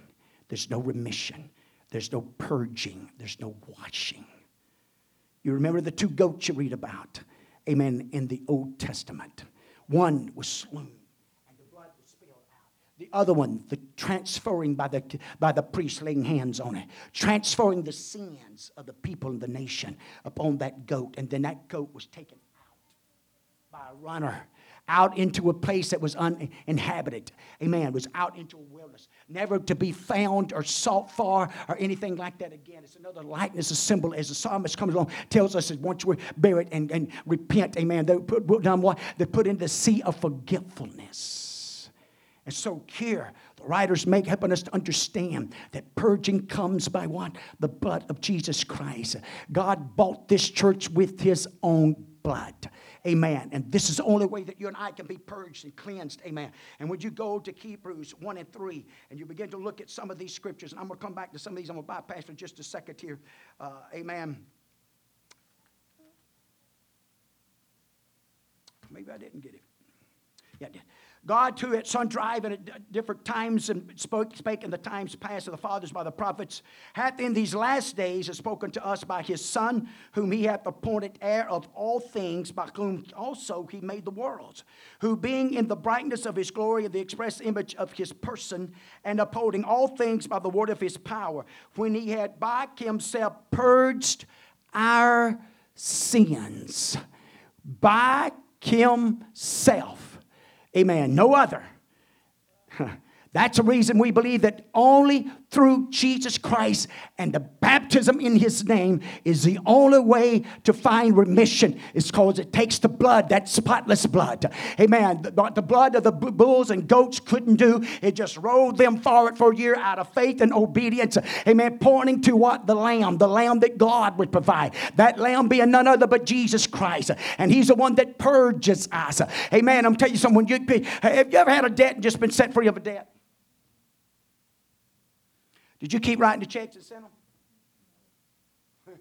There's no remission. There's no purging. There's no washing. You remember the two goats you read about, amen, in the Old Testament. One was slain, and the blood was spilled out. The other one, the transferring by the, by the priest laying hands on it, transferring the sins of the people in the nation upon that goat. And then that goat was taken out by a runner, out into a place that was uninhabited. Amen. It was out into a wilderness, never to be found or sought for or anything like that again. It's another likeness, a symbol, as the psalmist comes along, tells us that once we're buried and, and repent, amen, they put, they put in the sea of forgetfulness. And so here, the writers make helping us to understand that purging comes by what? The blood of Jesus Christ. God bought this church with his own blood. Amen. And this is the only way that you and I can be purged and cleansed. Amen. And when you go to Hebrews one and three and you begin to look at some of these scriptures, and I'm going to come back to some of these. I'm going to bypass for just a second here. Uh, amen. Maybe I didn't get it. Yeah, I did. God, who at sundry and at different times and spoke, spake in the times past of the fathers by the prophets, hath in these last days spoken to us by his Son, whom he hath appointed heir of all things, by whom also he made the worlds, who being in the brightness of his glory and the express image of his person, and upholding all things by the word of his power, when he had by himself purged our sins, by himself. Amen. No other. Huh. That's the reason we believe that only through Jesus Christ and the baptism in his name is the only way to find remission. It's because it takes the blood, that spotless blood. Amen. What the, the blood of the bulls and goats couldn't do, it just rolled them forward for a year out of faith and obedience. Amen. Pointing to what? The lamb. The lamb that God would provide. That lamb being none other but Jesus Christ. And he's the one that purges us. Amen. I'm telling you something. You, have you ever had a debt and just been set free of a debt? Did you keep writing the checks and send them?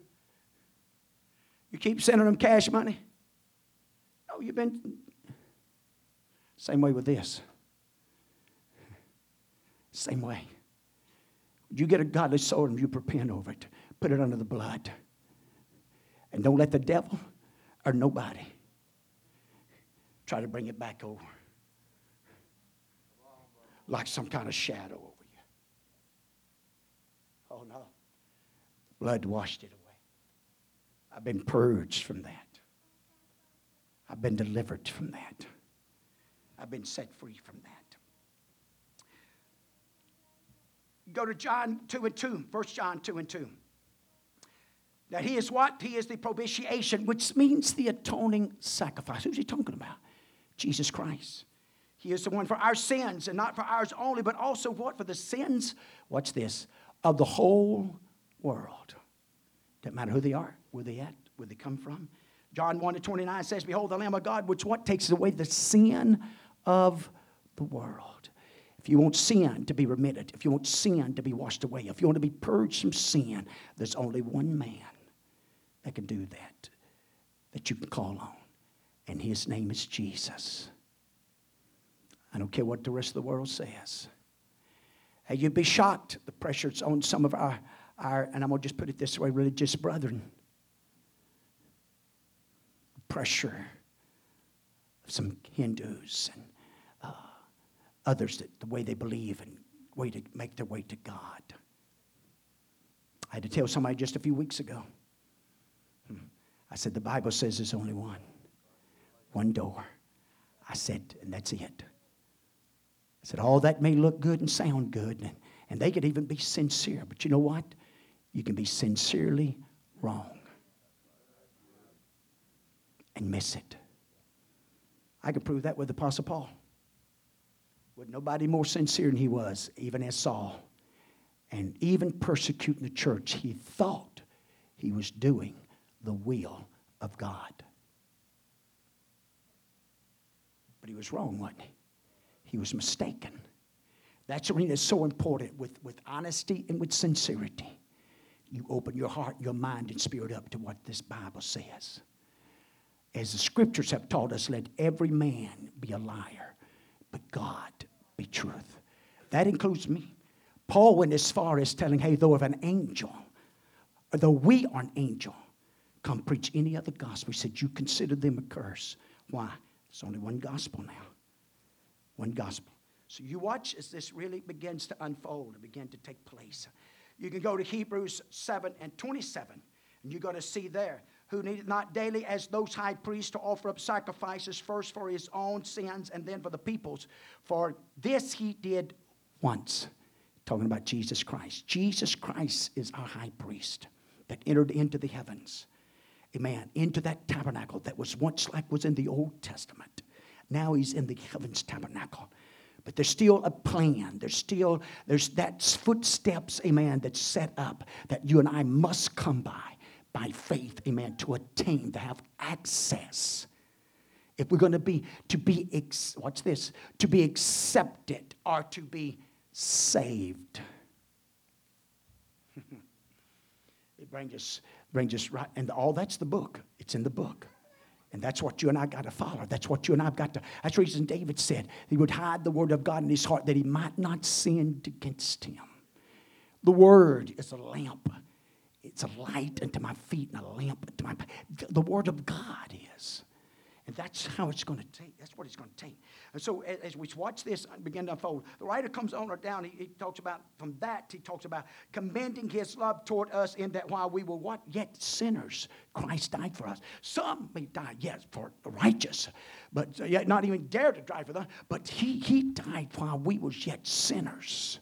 You keep sending them cash money? No, you've been... Same way with this. Same way. You get a godly soul and you repent over it. Put it under the blood. And don't let the devil or nobody try to bring it back over. Like some kind of shadow. Oh, no. Blood washed it away. I've been purged from that. I've been delivered from that. I've been set free from that. Go to John two and two. First John two and two. That he is what? He is the propitiation, which means the atoning sacrifice. Who's he talking about? Jesus Christ. He is the one for our sins, and not for ours only, but also what? For the sins, watch this, of the whole world. Doesn't matter who they are, where they at, where they come from. John one and twenty-nine says, behold, the Lamb of God, which what? Takes away the sin of the world. If you want sin to be remitted, if you want sin to be washed away, if you want to be purged from sin, there's only one man that can do that, that you can call on. And his name is Jesus. I don't care what the rest of the world says. And you'd be shocked the pressure's on some of our, our, and I'm going to just put it this way, religious brethren. The pressure of some Hindus and uh, others, that the way they believe and way to make their way to God. I had to tell somebody just a few weeks ago. I said, the Bible says there's only one. One door. I said, and that's it. I said, all that may look good and sound good, and, and they could even be sincere. But you know what? You can be sincerely wrong and miss it. I could prove that with the Apostle Paul. With nobody more sincere than he was, even as Saul. And even persecuting the church, he thought he was doing the will of God. But he was wrong, wasn't he? He was mistaken. That's the reason it's so important with, with honesty and with sincerity. You open your heart, your mind, and spirit up to what this Bible says. As the scriptures have taught us, let every man be a liar, but God be truth. That includes me. Paul went as far as telling, hey, though of an angel, or though we are an angel, come preach any other gospel. He said, you consider them a curse. Why? There's only one gospel now. One gospel. So you watch as this really begins to unfold and begin to take place. You can go to Hebrews seven and twenty-seven, and you're going to see there, who needed not daily as those high priests to offer up sacrifices, first for his own sins and then for the people's. For this he did once. Talking about Jesus Christ. Jesus Christ is our high priest that entered into the heavens. Amen. Into that tabernacle that was once like was in the Old Testament. Now he's in the heavens tabernacle. But there's still a plan. There's still, there's that footsteps, amen, that's set up that you and I must come by, by faith, amen, to attain, to have access. If we're going to be, to be, ex- watch this, to be accepted or to be saved. It brings us, brings us right, and all that's the book. It's in the book. And that's what you and I got to follow. That's what you and I have got to. That's the reason David said he would hide the word of God in his heart that he might not sin against him. The word is a lamp. It's a light unto my feet and a lamp unto my path. The word of God is. And that's how it's going to take. That's what it's going to take. And so as we watch this begin to unfold, the writer comes on or down. He, he talks about, from that, he talks about commending his love toward us in that while we were what? Yet sinners, Christ died for us. Some may die, yes, for the righteous, but yet not even dare to die for them. But he, he died while we were yet sinners.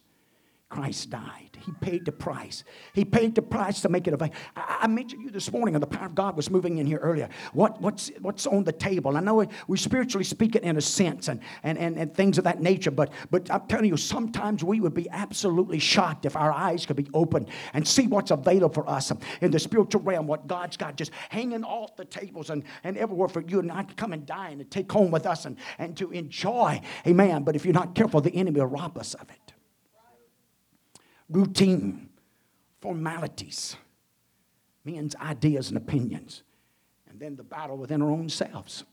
Christ died. He paid the price. He paid the price to make it available. I, I mentioned you this morning, and the power of God was moving in here earlier. What what's what's on the table? I know we, we spiritually speak it in a sense, and, and, and, and things of that nature. But but I'm telling you, sometimes we would be absolutely shocked if our eyes could be opened and see what's available for us in the spiritual realm. What God's got just hanging off the tables and, and everywhere for you and I to come and dine and to take home with us and, and to enjoy. Amen. But if you're not careful, the enemy will rob us of it. Routine, formalities, men's ideas and opinions, and then the battle within our own selves.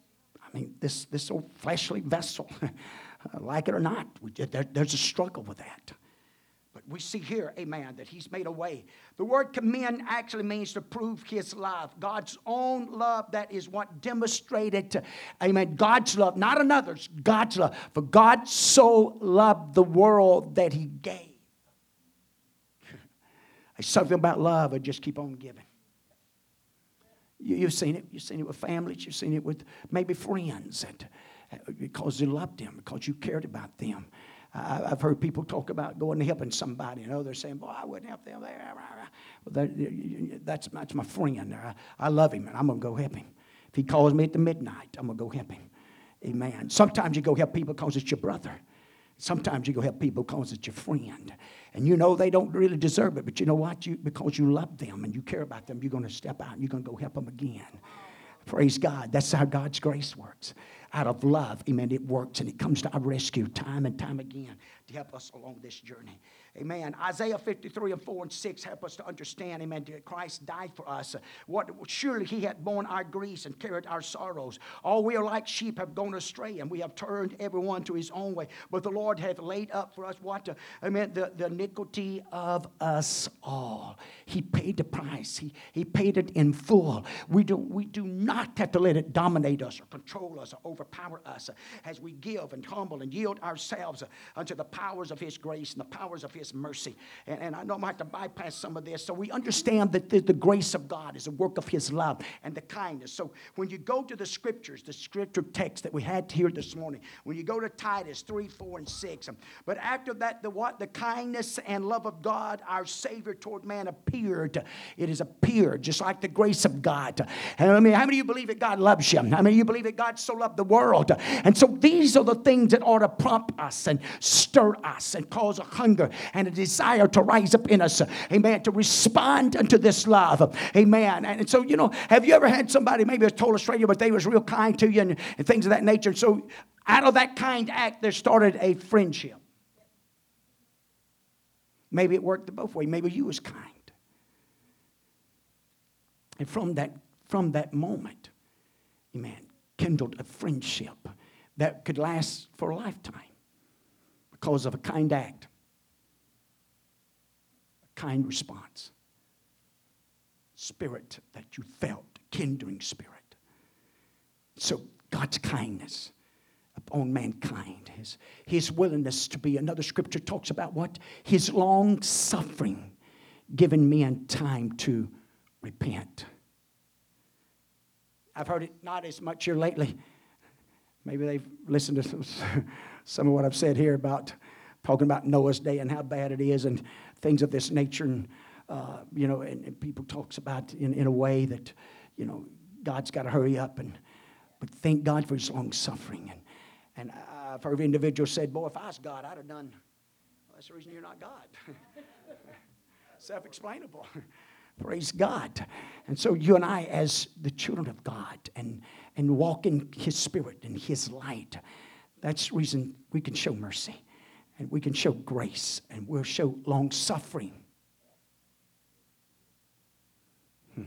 I mean, this this old fleshly vessel, like it or not, we, there, there's a struggle with that. But we see here, amen, that he's made a way. The word commend actually means to prove his love. God's own love, that is what demonstrated, to, amen, God's love, not another's, God's love. For God so loved the world that he gave. It's something about love that just keep on giving. You, you've seen it. You've seen it with families. You've seen it with maybe friends and, uh, because you loved them, because you cared about them. Uh, I've heard people talk about going and helping somebody. You know, they're saying, boy, I wouldn't help them. Well, that's, that's my friend. I, I love him, and I'm going to go help him. If he calls me at the midnight, I'm going to go help him. Amen. Sometimes you go help people because it's your brother. Sometimes you go help people because it's your friend. And you know they don't really deserve it, but you know what? You, because you love them and you care about them, you're going to step out and you're going to go help them again. Praise God. That's how God's grace works. Out of love, amen, it works, and it comes to our rescue time and time again to help us along this journey. Amen. Isaiah fifty-three and four and six help us to understand, amen, that Christ died for us. What surely he had borne our griefs and carried our sorrows. All we are like sheep have gone astray, and we have turned everyone to his own way. But the Lord hath laid up for us what? To, amen, the, the iniquity of us all. He paid the price. He, he paid it in full. We do, we do not have to let it dominate us or control us or over Power us as we give and humble and yield ourselves unto the powers of his grace and the powers of his mercy. And, and I know I'm going to have to bypass some of this. So we understand that the, the grace of God is a work of his love and the kindness. So when you go to the scriptures, the scripture text that we had here this morning, when you go to Titus three, four, and six, but after that, the what? The kindness and love of God, our Savior toward man appeared. It is appeared, just like the grace of God. And I mean, how many of you believe that God loves you? How many of you believe that God so loved the world? And so these are the things that ought to prompt us and stir us and cause a hunger and a desire to rise up in us, amen, to respond unto this love, amen. And so, you know, have you ever had somebody maybe was told a stranger, but they was real kind to you and, and things of that nature? And so out of that kind act, there started a friendship. Maybe it worked both ways. Maybe you was kind. And from that, from that moment, amen, kindled a friendship that could last for a lifetime because of a kind act, a kind response, spirit that you felt, kindling spirit. So God's kindness upon mankind, his, his willingness to be. Another scripture talks about what? His long suffering, giving men time to repent. I've heard it not as much here lately. Maybe they've listened to some, some of what I've said here about talking about Noah's day and how bad it is and things of this nature. And, uh, you know, and, and people talks about in, in a way that, you know, God's got to hurry up. And but thank God for his long suffering. And, and I've heard individuals said, boy, if I was God, I'd have done. Well, that's the reason you're not God. Self-explainable. Praise God. And so you and I, as the children of God, and, and walk in his spirit and his light, that's the reason we can show mercy, and we can show grace, and we'll show long-suffering. Hmm.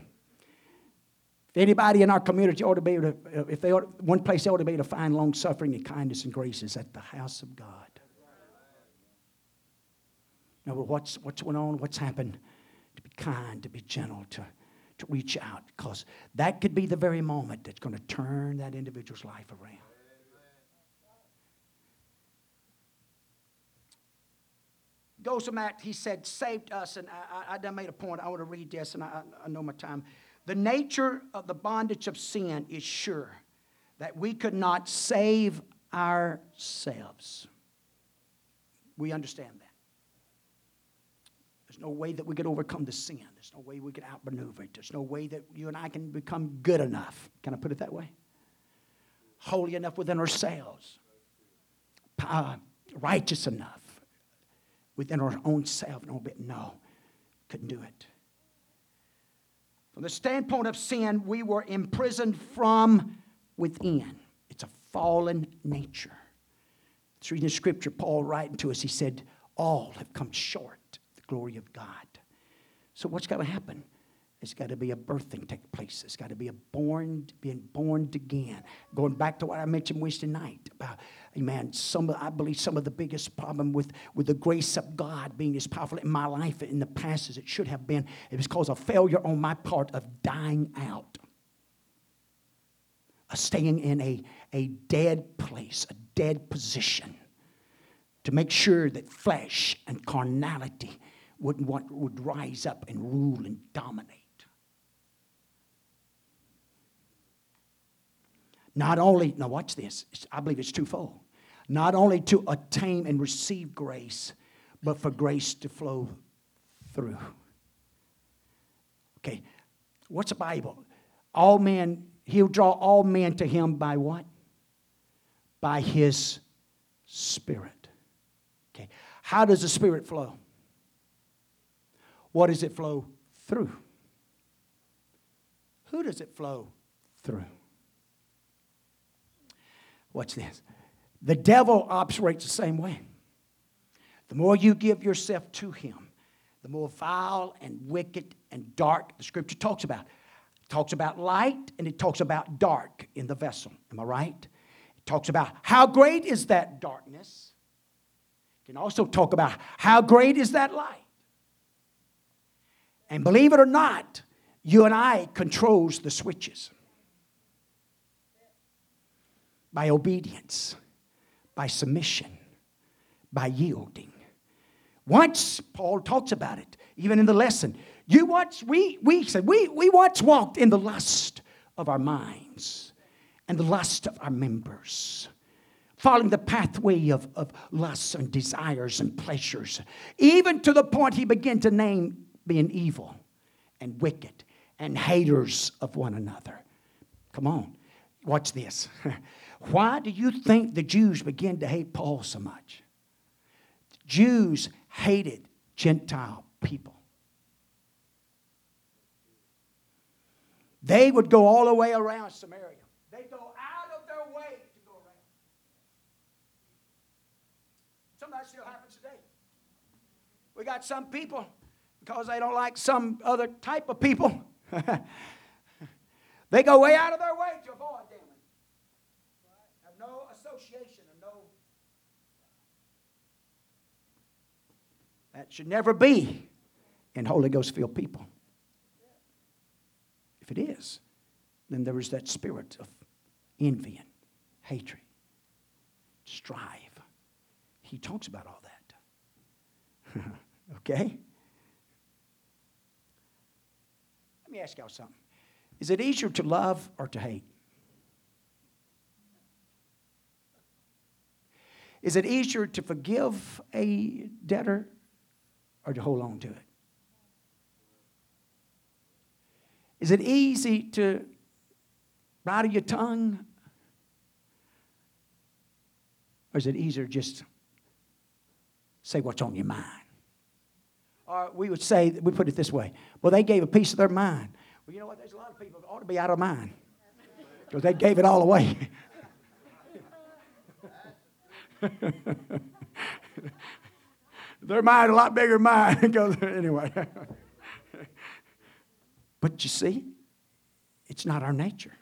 If anybody in our community ought to be able to, if they ought, one place they ought to be able to find long-suffering and kindness and grace is at the house of God. Now, what's, what's going on? What's happened? Kind, to be gentle, to, to reach out, because that could be the very moment that's going to turn that individual's life around. Goes on, he said, saved us, and I, I, I done made a point. I want to read this, and I, I know my time. The nature of the bondage of sin is sure that we could not save ourselves. We understand that. There's no way that we could overcome the sin. There's no way we could outmaneuver it. There's no way that you and I can become good enough. Can I put it that way? Holy enough within ourselves. Uh, righteous enough within our own self. No, no, couldn't do it. From the standpoint of sin, we were imprisoned from within. It's a fallen nature. It's reading the scripture Paul writing to us. He said, all have come short. Glory of God. So what's got to happen? There's got to be a birthing take place. There's got to be a born, being born again. Going back to what I mentioned Wednesday night about, amen, some of, I believe some of the biggest problem with, with the grace of God being as powerful in my life in the past as it should have been, it was because of failure on my part of dying out. Of staying in a, a dead place, a dead position. To make sure that flesh and carnality Would, want, would rise up and rule and dominate. Not only, now watch this, I believe it's twofold. Not only to attain and receive grace, but for grace to flow through. Okay, what's the Bible? All men, he'll draw all men to him by what? By his spirit. Okay, how does the spirit flow? What does it flow through? Who does it flow through? Watch this. The devil operates the same way. The more you give yourself to him, the more vile and wicked and dark the scripture talks about. It talks about light and it talks about dark in the vessel. Am I right? It talks about how great is that darkness. It can also talk about how great is that light. And believe it or not, you and I controls the switches by obedience, by submission, by yielding. Once, Paul talks about it, even in the lesson, you once, we, we said, we, we once walked in the lust of our minds and the lust of our members, following the pathway of, of lusts and desires and pleasures, even to the point he began to name being evil and wicked and haters of one another. Come on, watch this. Why do you think the Jews began to hate Paul so much? The Jews hated Gentile people. They would go all the way around Samaria. They go out of their way to go around. Some of that still happens today. We got some people. Because they don't like some other type of people. They go way out of their way to avoid them. Have no association. negotiation and no... That should never be in Holy Ghost-filled people. If it is, then there is that spirit of envy and hatred, strife. He talks about all that. Okay? Let me ask y'all something. Is it easier to love or to hate? Is it easier to forgive a debtor or to hold on to it? Is it easy to bite of your tongue? Or is it easier just say what's on your mind? Or we would say, we put it this way, well, they gave a piece of their mind. Well, you know what? There's a lot of people that ought to be out of mind because they gave it all away. Their mind a lot bigger than mine. Anyway. But you see, it's not our nature.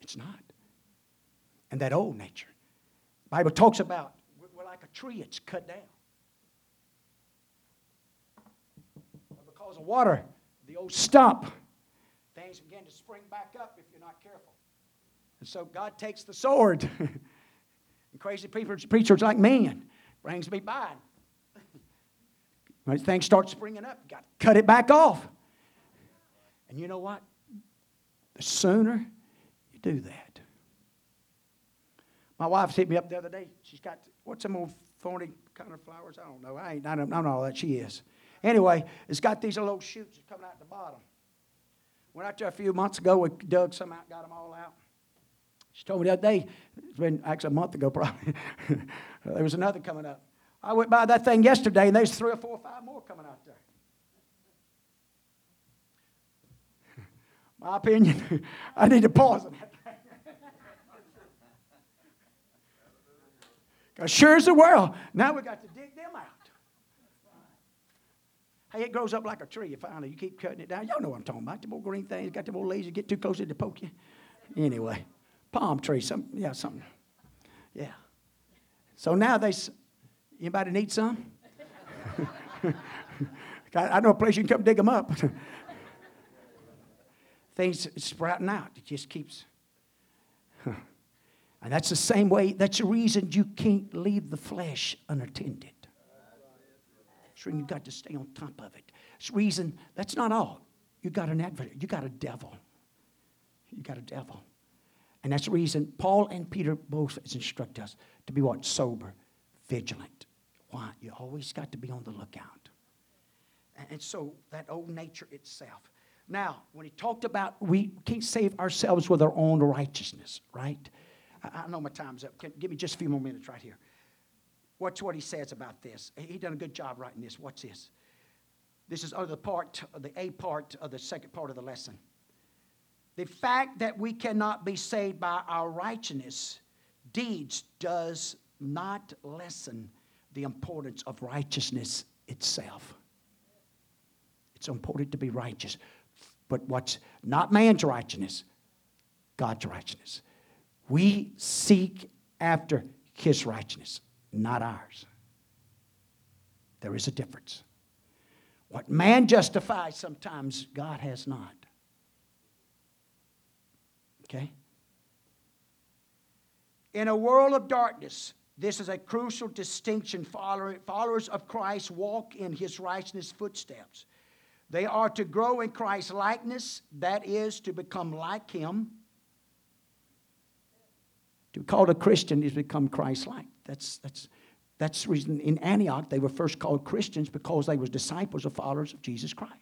It's not. And that old nature. The Bible talks about we're like a tree that's cut down. But because of water, the old stump, things begin to spring back up if you're not careful. And so God takes the sword. And crazy preachers like me and brings me by. When things start springing up, you got to cut it back off. And you know what? The sooner you do that. My wife hit me up the other day. She's got, what's some old thorny kind of flowers? I don't know. I ain't, I don't know all that she is. Anyway, it's got these little shoots coming out the bottom. Went out there a few months ago. We dug some out, got them all out. She told me the other day, it's been actually a month ago probably, there was another coming up. I went by that thing yesterday, and there's three or four or five more coming out there. My opinion, I need to pause on that thing. Because sure as the world, now we got to dig them out. Hey, it grows up like a tree. Finally, you keep cutting it down. Y'all know what I'm talking about. The more green things, got the more leaves, you get too close to poke you. Anyway. Palm tree, some, yeah, something. Yeah. So now they, anybody need some? I know a place you can come dig them up. Things sprouting out. It just keeps. Huh. And that's the same way, that's the reason you can't leave the flesh unattended. It's the reason you've got to stay on top of it. It's the reason, that's not all. You got an adversary. You got a devil. You got a devil. And that's the reason Paul and Peter both instruct us to be what? Sober, vigilant. Why? You always got to be on the lookout. And so that old nature itself. Now, when he talked about we can't save ourselves with our own righteousness, right? I know my time's up. Can, give me just a few more minutes right here. Watch what he says about this. He done a good job writing this. Watch this. This is the part, the A part of the second part of the lesson. The fact that we cannot be saved by our righteousness deeds does not lessen the importance of righteousness itself. It's important to be righteous. But what's not man's righteousness, God's righteousness. We seek after his righteousness, not ours. There is a difference. What man justifies sometimes, God has not. Okay. In a world of darkness, this is a crucial distinction. Followers of Christ walk in his righteousness footsteps. They are to grow in Christ's likeness, that is, to become like him. To be called a Christian is to become Christ-like. That's, that's, that's the reason in Antioch they were first called Christians because they were disciples or followers of Jesus Christ.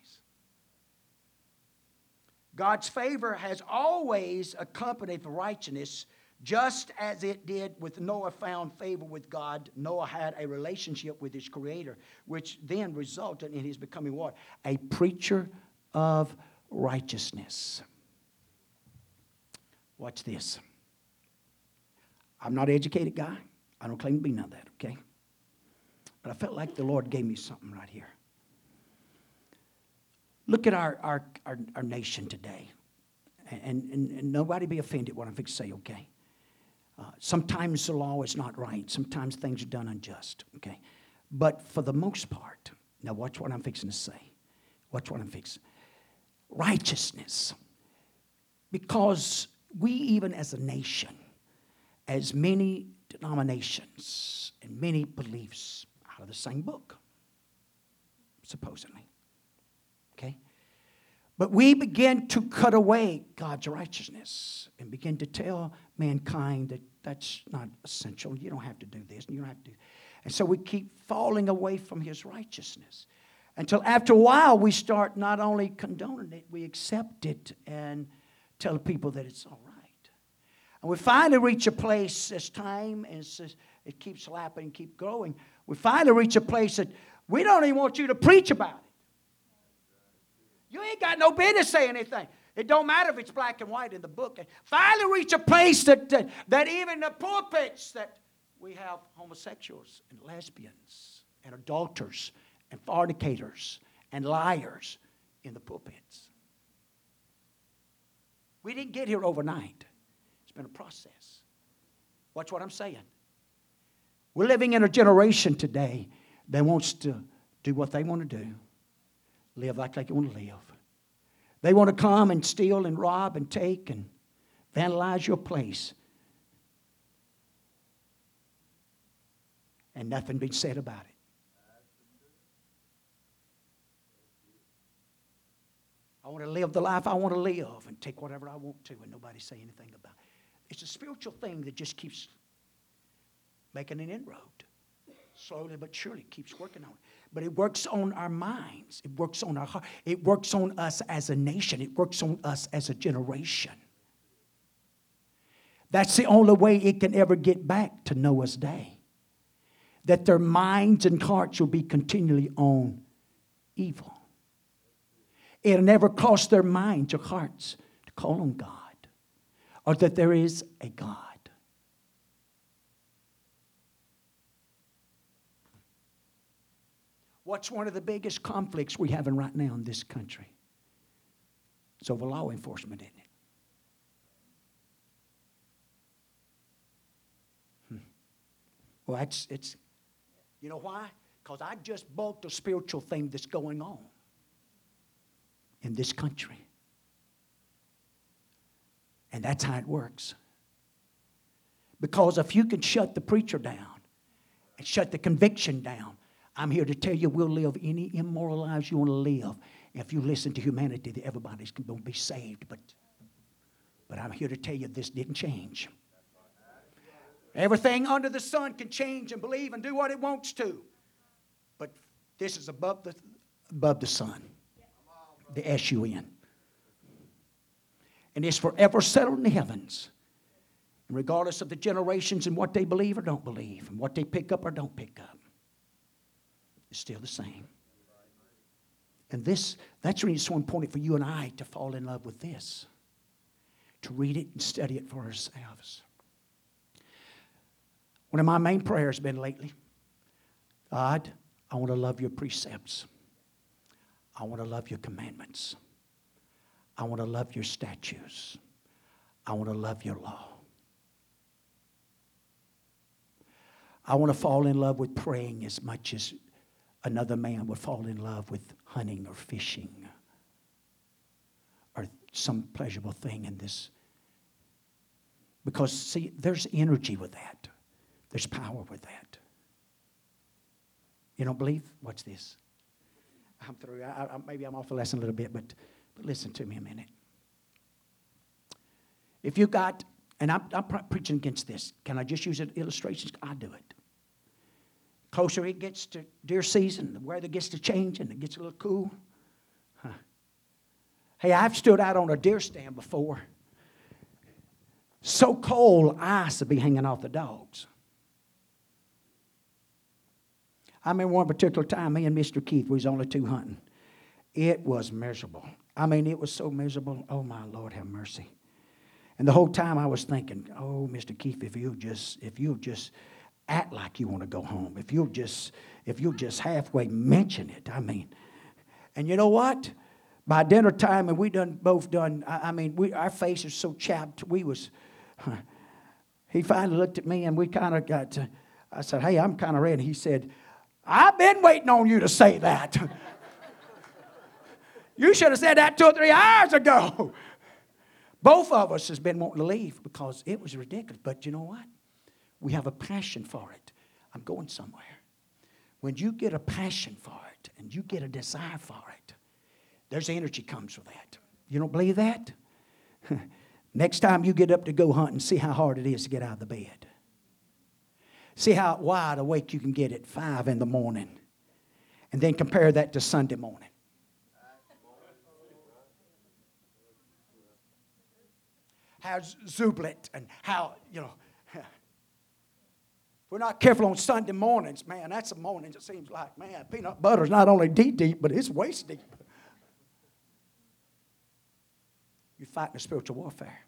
God's favor has always accompanied righteousness, just as it did with Noah found favor with God. Noah had a relationship with his Creator, which then resulted in his becoming what? A preacher of righteousness. Watch this. I'm not an educated guy. I don't claim to be none of that, okay? But I felt like the Lord gave me something right here. Look at our, our, our, our nation today. And, and, and nobody be offended what I'm fixing to say, okay? Uh, sometimes the law is not right. Sometimes things are done unjust, okay? But for the most part, now watch what I'm fixing to say. Watch what I'm fixing. Righteousness. Because we, even as a nation, as many denominations and many beliefs out of the same book, supposedly, okay? But we begin to cut away God's righteousness and begin to tell mankind that that's not essential. You don't have to do this. And you don't have to. And so we keep falling away from his righteousness until after a while we start not only condoning it, we accept it and tell people that it's all right. And we finally reach a place as time and it keeps lapping and keep growing. We finally reach a place that we don't even want you to preach about it. You ain't got no business saying anything. It don't matter if it's black and white in the book. Finally reach a place that, that, that even the pulpits that we have homosexuals and lesbians and adulterers and fornicators and liars in the pulpits. We didn't get here overnight. It's been a process. Watch what I'm saying. We're living in a generation today that wants to do what they want to do. Live like they want to live. They want to come and steal and rob and take and vandalize your place. And nothing being said about it. I want to live the life I want to live and take whatever I want to and nobody say anything about it. It's a spiritual thing that just keeps making an inroad. Slowly but surely keeps working on it. But it works on our minds. It works on our heart. It works on us as a nation. It works on us as a generation. That's the only way it can ever get back to Noah's day. That their minds and hearts will be continually on evil. It'll never cross their minds or hearts to call on God. Or that there is a God. What's one of the biggest conflicts we're having right now in this country? It's over law enforcement, isn't it? Hmm. Well, that's, it's, you know why? Because I just bucked a spiritual thing that's going on in this country. And that's how it works. Because if you can shut the preacher down and shut the conviction down, I'm here to tell you we'll live any immoral lives you want to live. If you listen to humanity, that everybody's going to be saved. But, but I'm here to tell you this didn't change. Everything under the sun can change and believe and do what it wants to. But this is above the, above the sun. The S U N. And it's forever settled in the heavens. Regardless of the generations and what they believe or don't believe. And what they pick up or don't pick up. It's still the same. And this, that's really so important for you and I to fall in love with this. To read it and study it for ourselves. One of my main prayers has been lately, God, I want to love your precepts. I want to love your commandments. I want to love your statutes. I want to love your law. I want to fall in love with praying as much as another man would fall in love with hunting or fishing or some pleasurable thing in this. Because, see, there's energy with that. There's power with that. You don't believe? Watch this. I'm through. I, I, maybe I'm off the lesson a little bit, but, but listen to me a minute. If you got, and I'm, I'm preaching against this. Can I just use an illustration? I do it. Closer it gets to deer season, the weather gets to change and it gets a little cool. Huh. Hey, I've stood out on a deer stand before. So cold, ice would be hanging off the dogs. I remember one particular time, me and Mister Keith, we was only two hunting. It was miserable. I mean, it was so miserable. Oh, my Lord, have mercy. And the whole time I was thinking, oh, Mister Keith, if you'll just, if you'll just, act like you want to go home. If you'll just, if you'll just halfway mention it, I mean. And you know what? By dinner time, and we done both done. I, I mean, we our faces so chapped. We was, huh, he finally looked at me and we kind of got to, I said, hey, I'm kind of ready. He said, I've been waiting on you to say that. You should have said that two or three hours ago. Both of us has been wanting to leave because it was ridiculous. But you know what? We have a passion for it. I'm going somewhere. When you get a passion for it and you get a desire for it, there's energy comes with that. You don't believe that? Next time you get up to go hunting, see how hard it is to get out of the bed. See how wide awake you can get at five in the morning. And then compare that to Sunday morning. How jubilant and how, you know. We're not careful on Sunday mornings, man. That's the mornings it seems like, man, peanut butter's not only deep-deep, but it's waist-deep. You're fighting a spiritual warfare.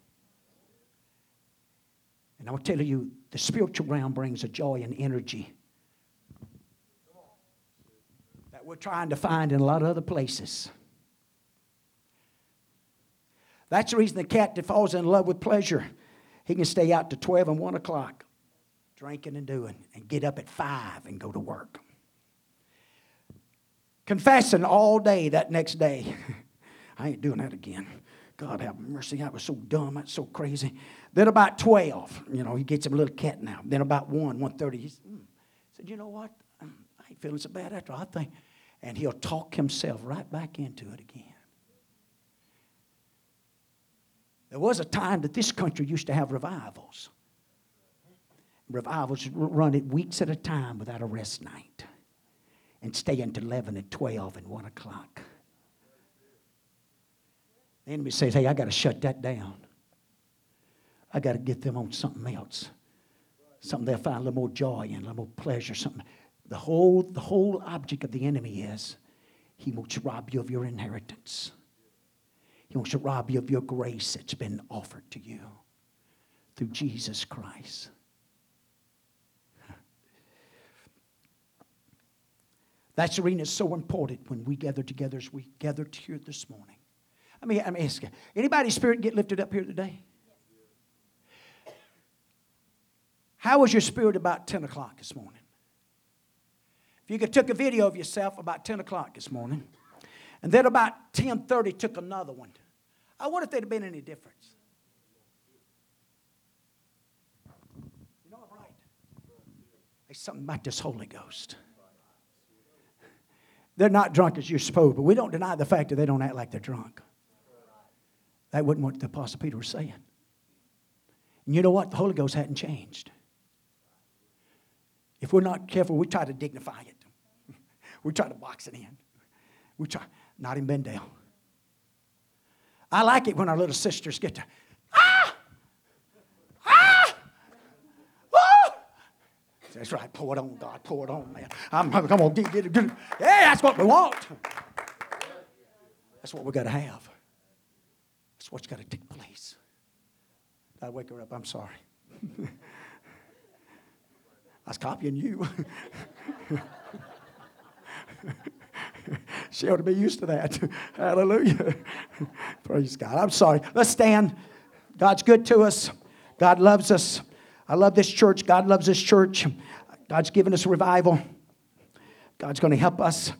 And I'm telling you, the spiritual realm brings a joy and energy that we're trying to find in a lot of other places. That's the reason the cat that falls in love with pleasure, he can stay out to twelve and one o'clock, drinking and doing, and get up at five and go to work. Confessing all day that next day. I ain't doing that again. God have mercy, that was so dumb, that's so crazy. Then about twelve, you know, he gets him a little cat now. Then about one, one thirty, he mm. said, you know what? I ain't feeling so bad after all, I think. And he'll talk himself right back into it again. There was a time that this country used to have revivals. Revivals run it weeks at a time without a rest night. And stay until eleven and twelve and one o'clock. The enemy says, hey, I got to shut that down. I got to get them on something else. Something they'll find a little more joy in, a little more pleasure, something. The whole, the whole object of the enemy is he wants to rob you of your inheritance. He wants to rob you of your grace that's been offered to you through Jesus Christ. That's the reason it's so important when we gather together as we gathered here this morning. I mean, I'm asking, anybody's spirit get lifted up here today? How was your spirit about ten o'clock this morning? If you could took a video of yourself about ten o'clock this morning, and then about ten thirty took another one, I wonder if there'd have been any difference. You know I'm right. There's something about this Holy Ghost. They're not drunk as you're supposed, but we don't deny the fact that they don't act like they're drunk. That wasn't what the Apostle Peter was saying. And you know what? The Holy Ghost hadn't changed. If we're not careful, we try to dignify it. We try to box it in. We try, not in Bendel. I like it when our little sisters get to, ah! Ah! Woo! That's right, pour it on, God, pour it on, man. I'm, I'm gonna get it. Yeah, that's what we want. That's what we gotta have. That's what's got to take place. I wake her up. I'm sorry. I was copying you. She ought to be used to that. Hallelujah. Praise God. I'm sorry. Let's stand. God's good to us. God loves us. I love this church. God loves this church. God's given us a revival. God's going to help us.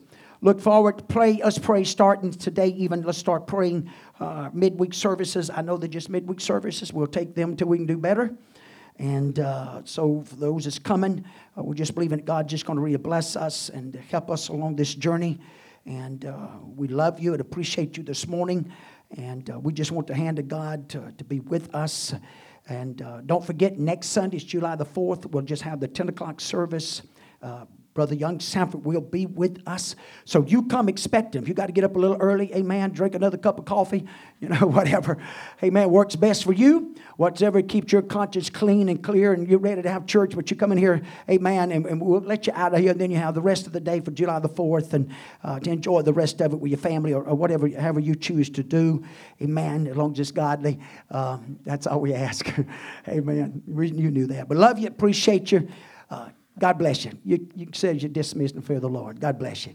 Look forward to pray. Us pray starting today even. Let's start praying uh, midweek services. I know they're just midweek services. We'll take them till we can do better. And uh, so for those that's coming, uh, we're just believing that God's just going to really bless us and help us along this journey. And uh, we love you and appreciate you this morning. And uh, we just want the hand of God to, to be with us. And uh, don't forget, next Sunday, it's July the fourth. We'll just have the ten o'clock service. Uh, Brother Young Samford will be with us. So you come expect him. You got to get up a little early. Amen. Drink another cup of coffee. You know, whatever. Amen. Works best for you. Whatever keeps your conscience clean and clear and you're ready to have church. But you come in here. Amen. And, and we'll let you out of here. And then you have the rest of the day for July the fourth. And uh, to enjoy the rest of it with your family or, or whatever, however you choose to do. Amen. As long as it's godly. Uh, that's all we ask. Amen. You knew that. But love you. Appreciate you. Uh, God bless you. You, you said you're dismissed in the fear of the Lord. God bless you.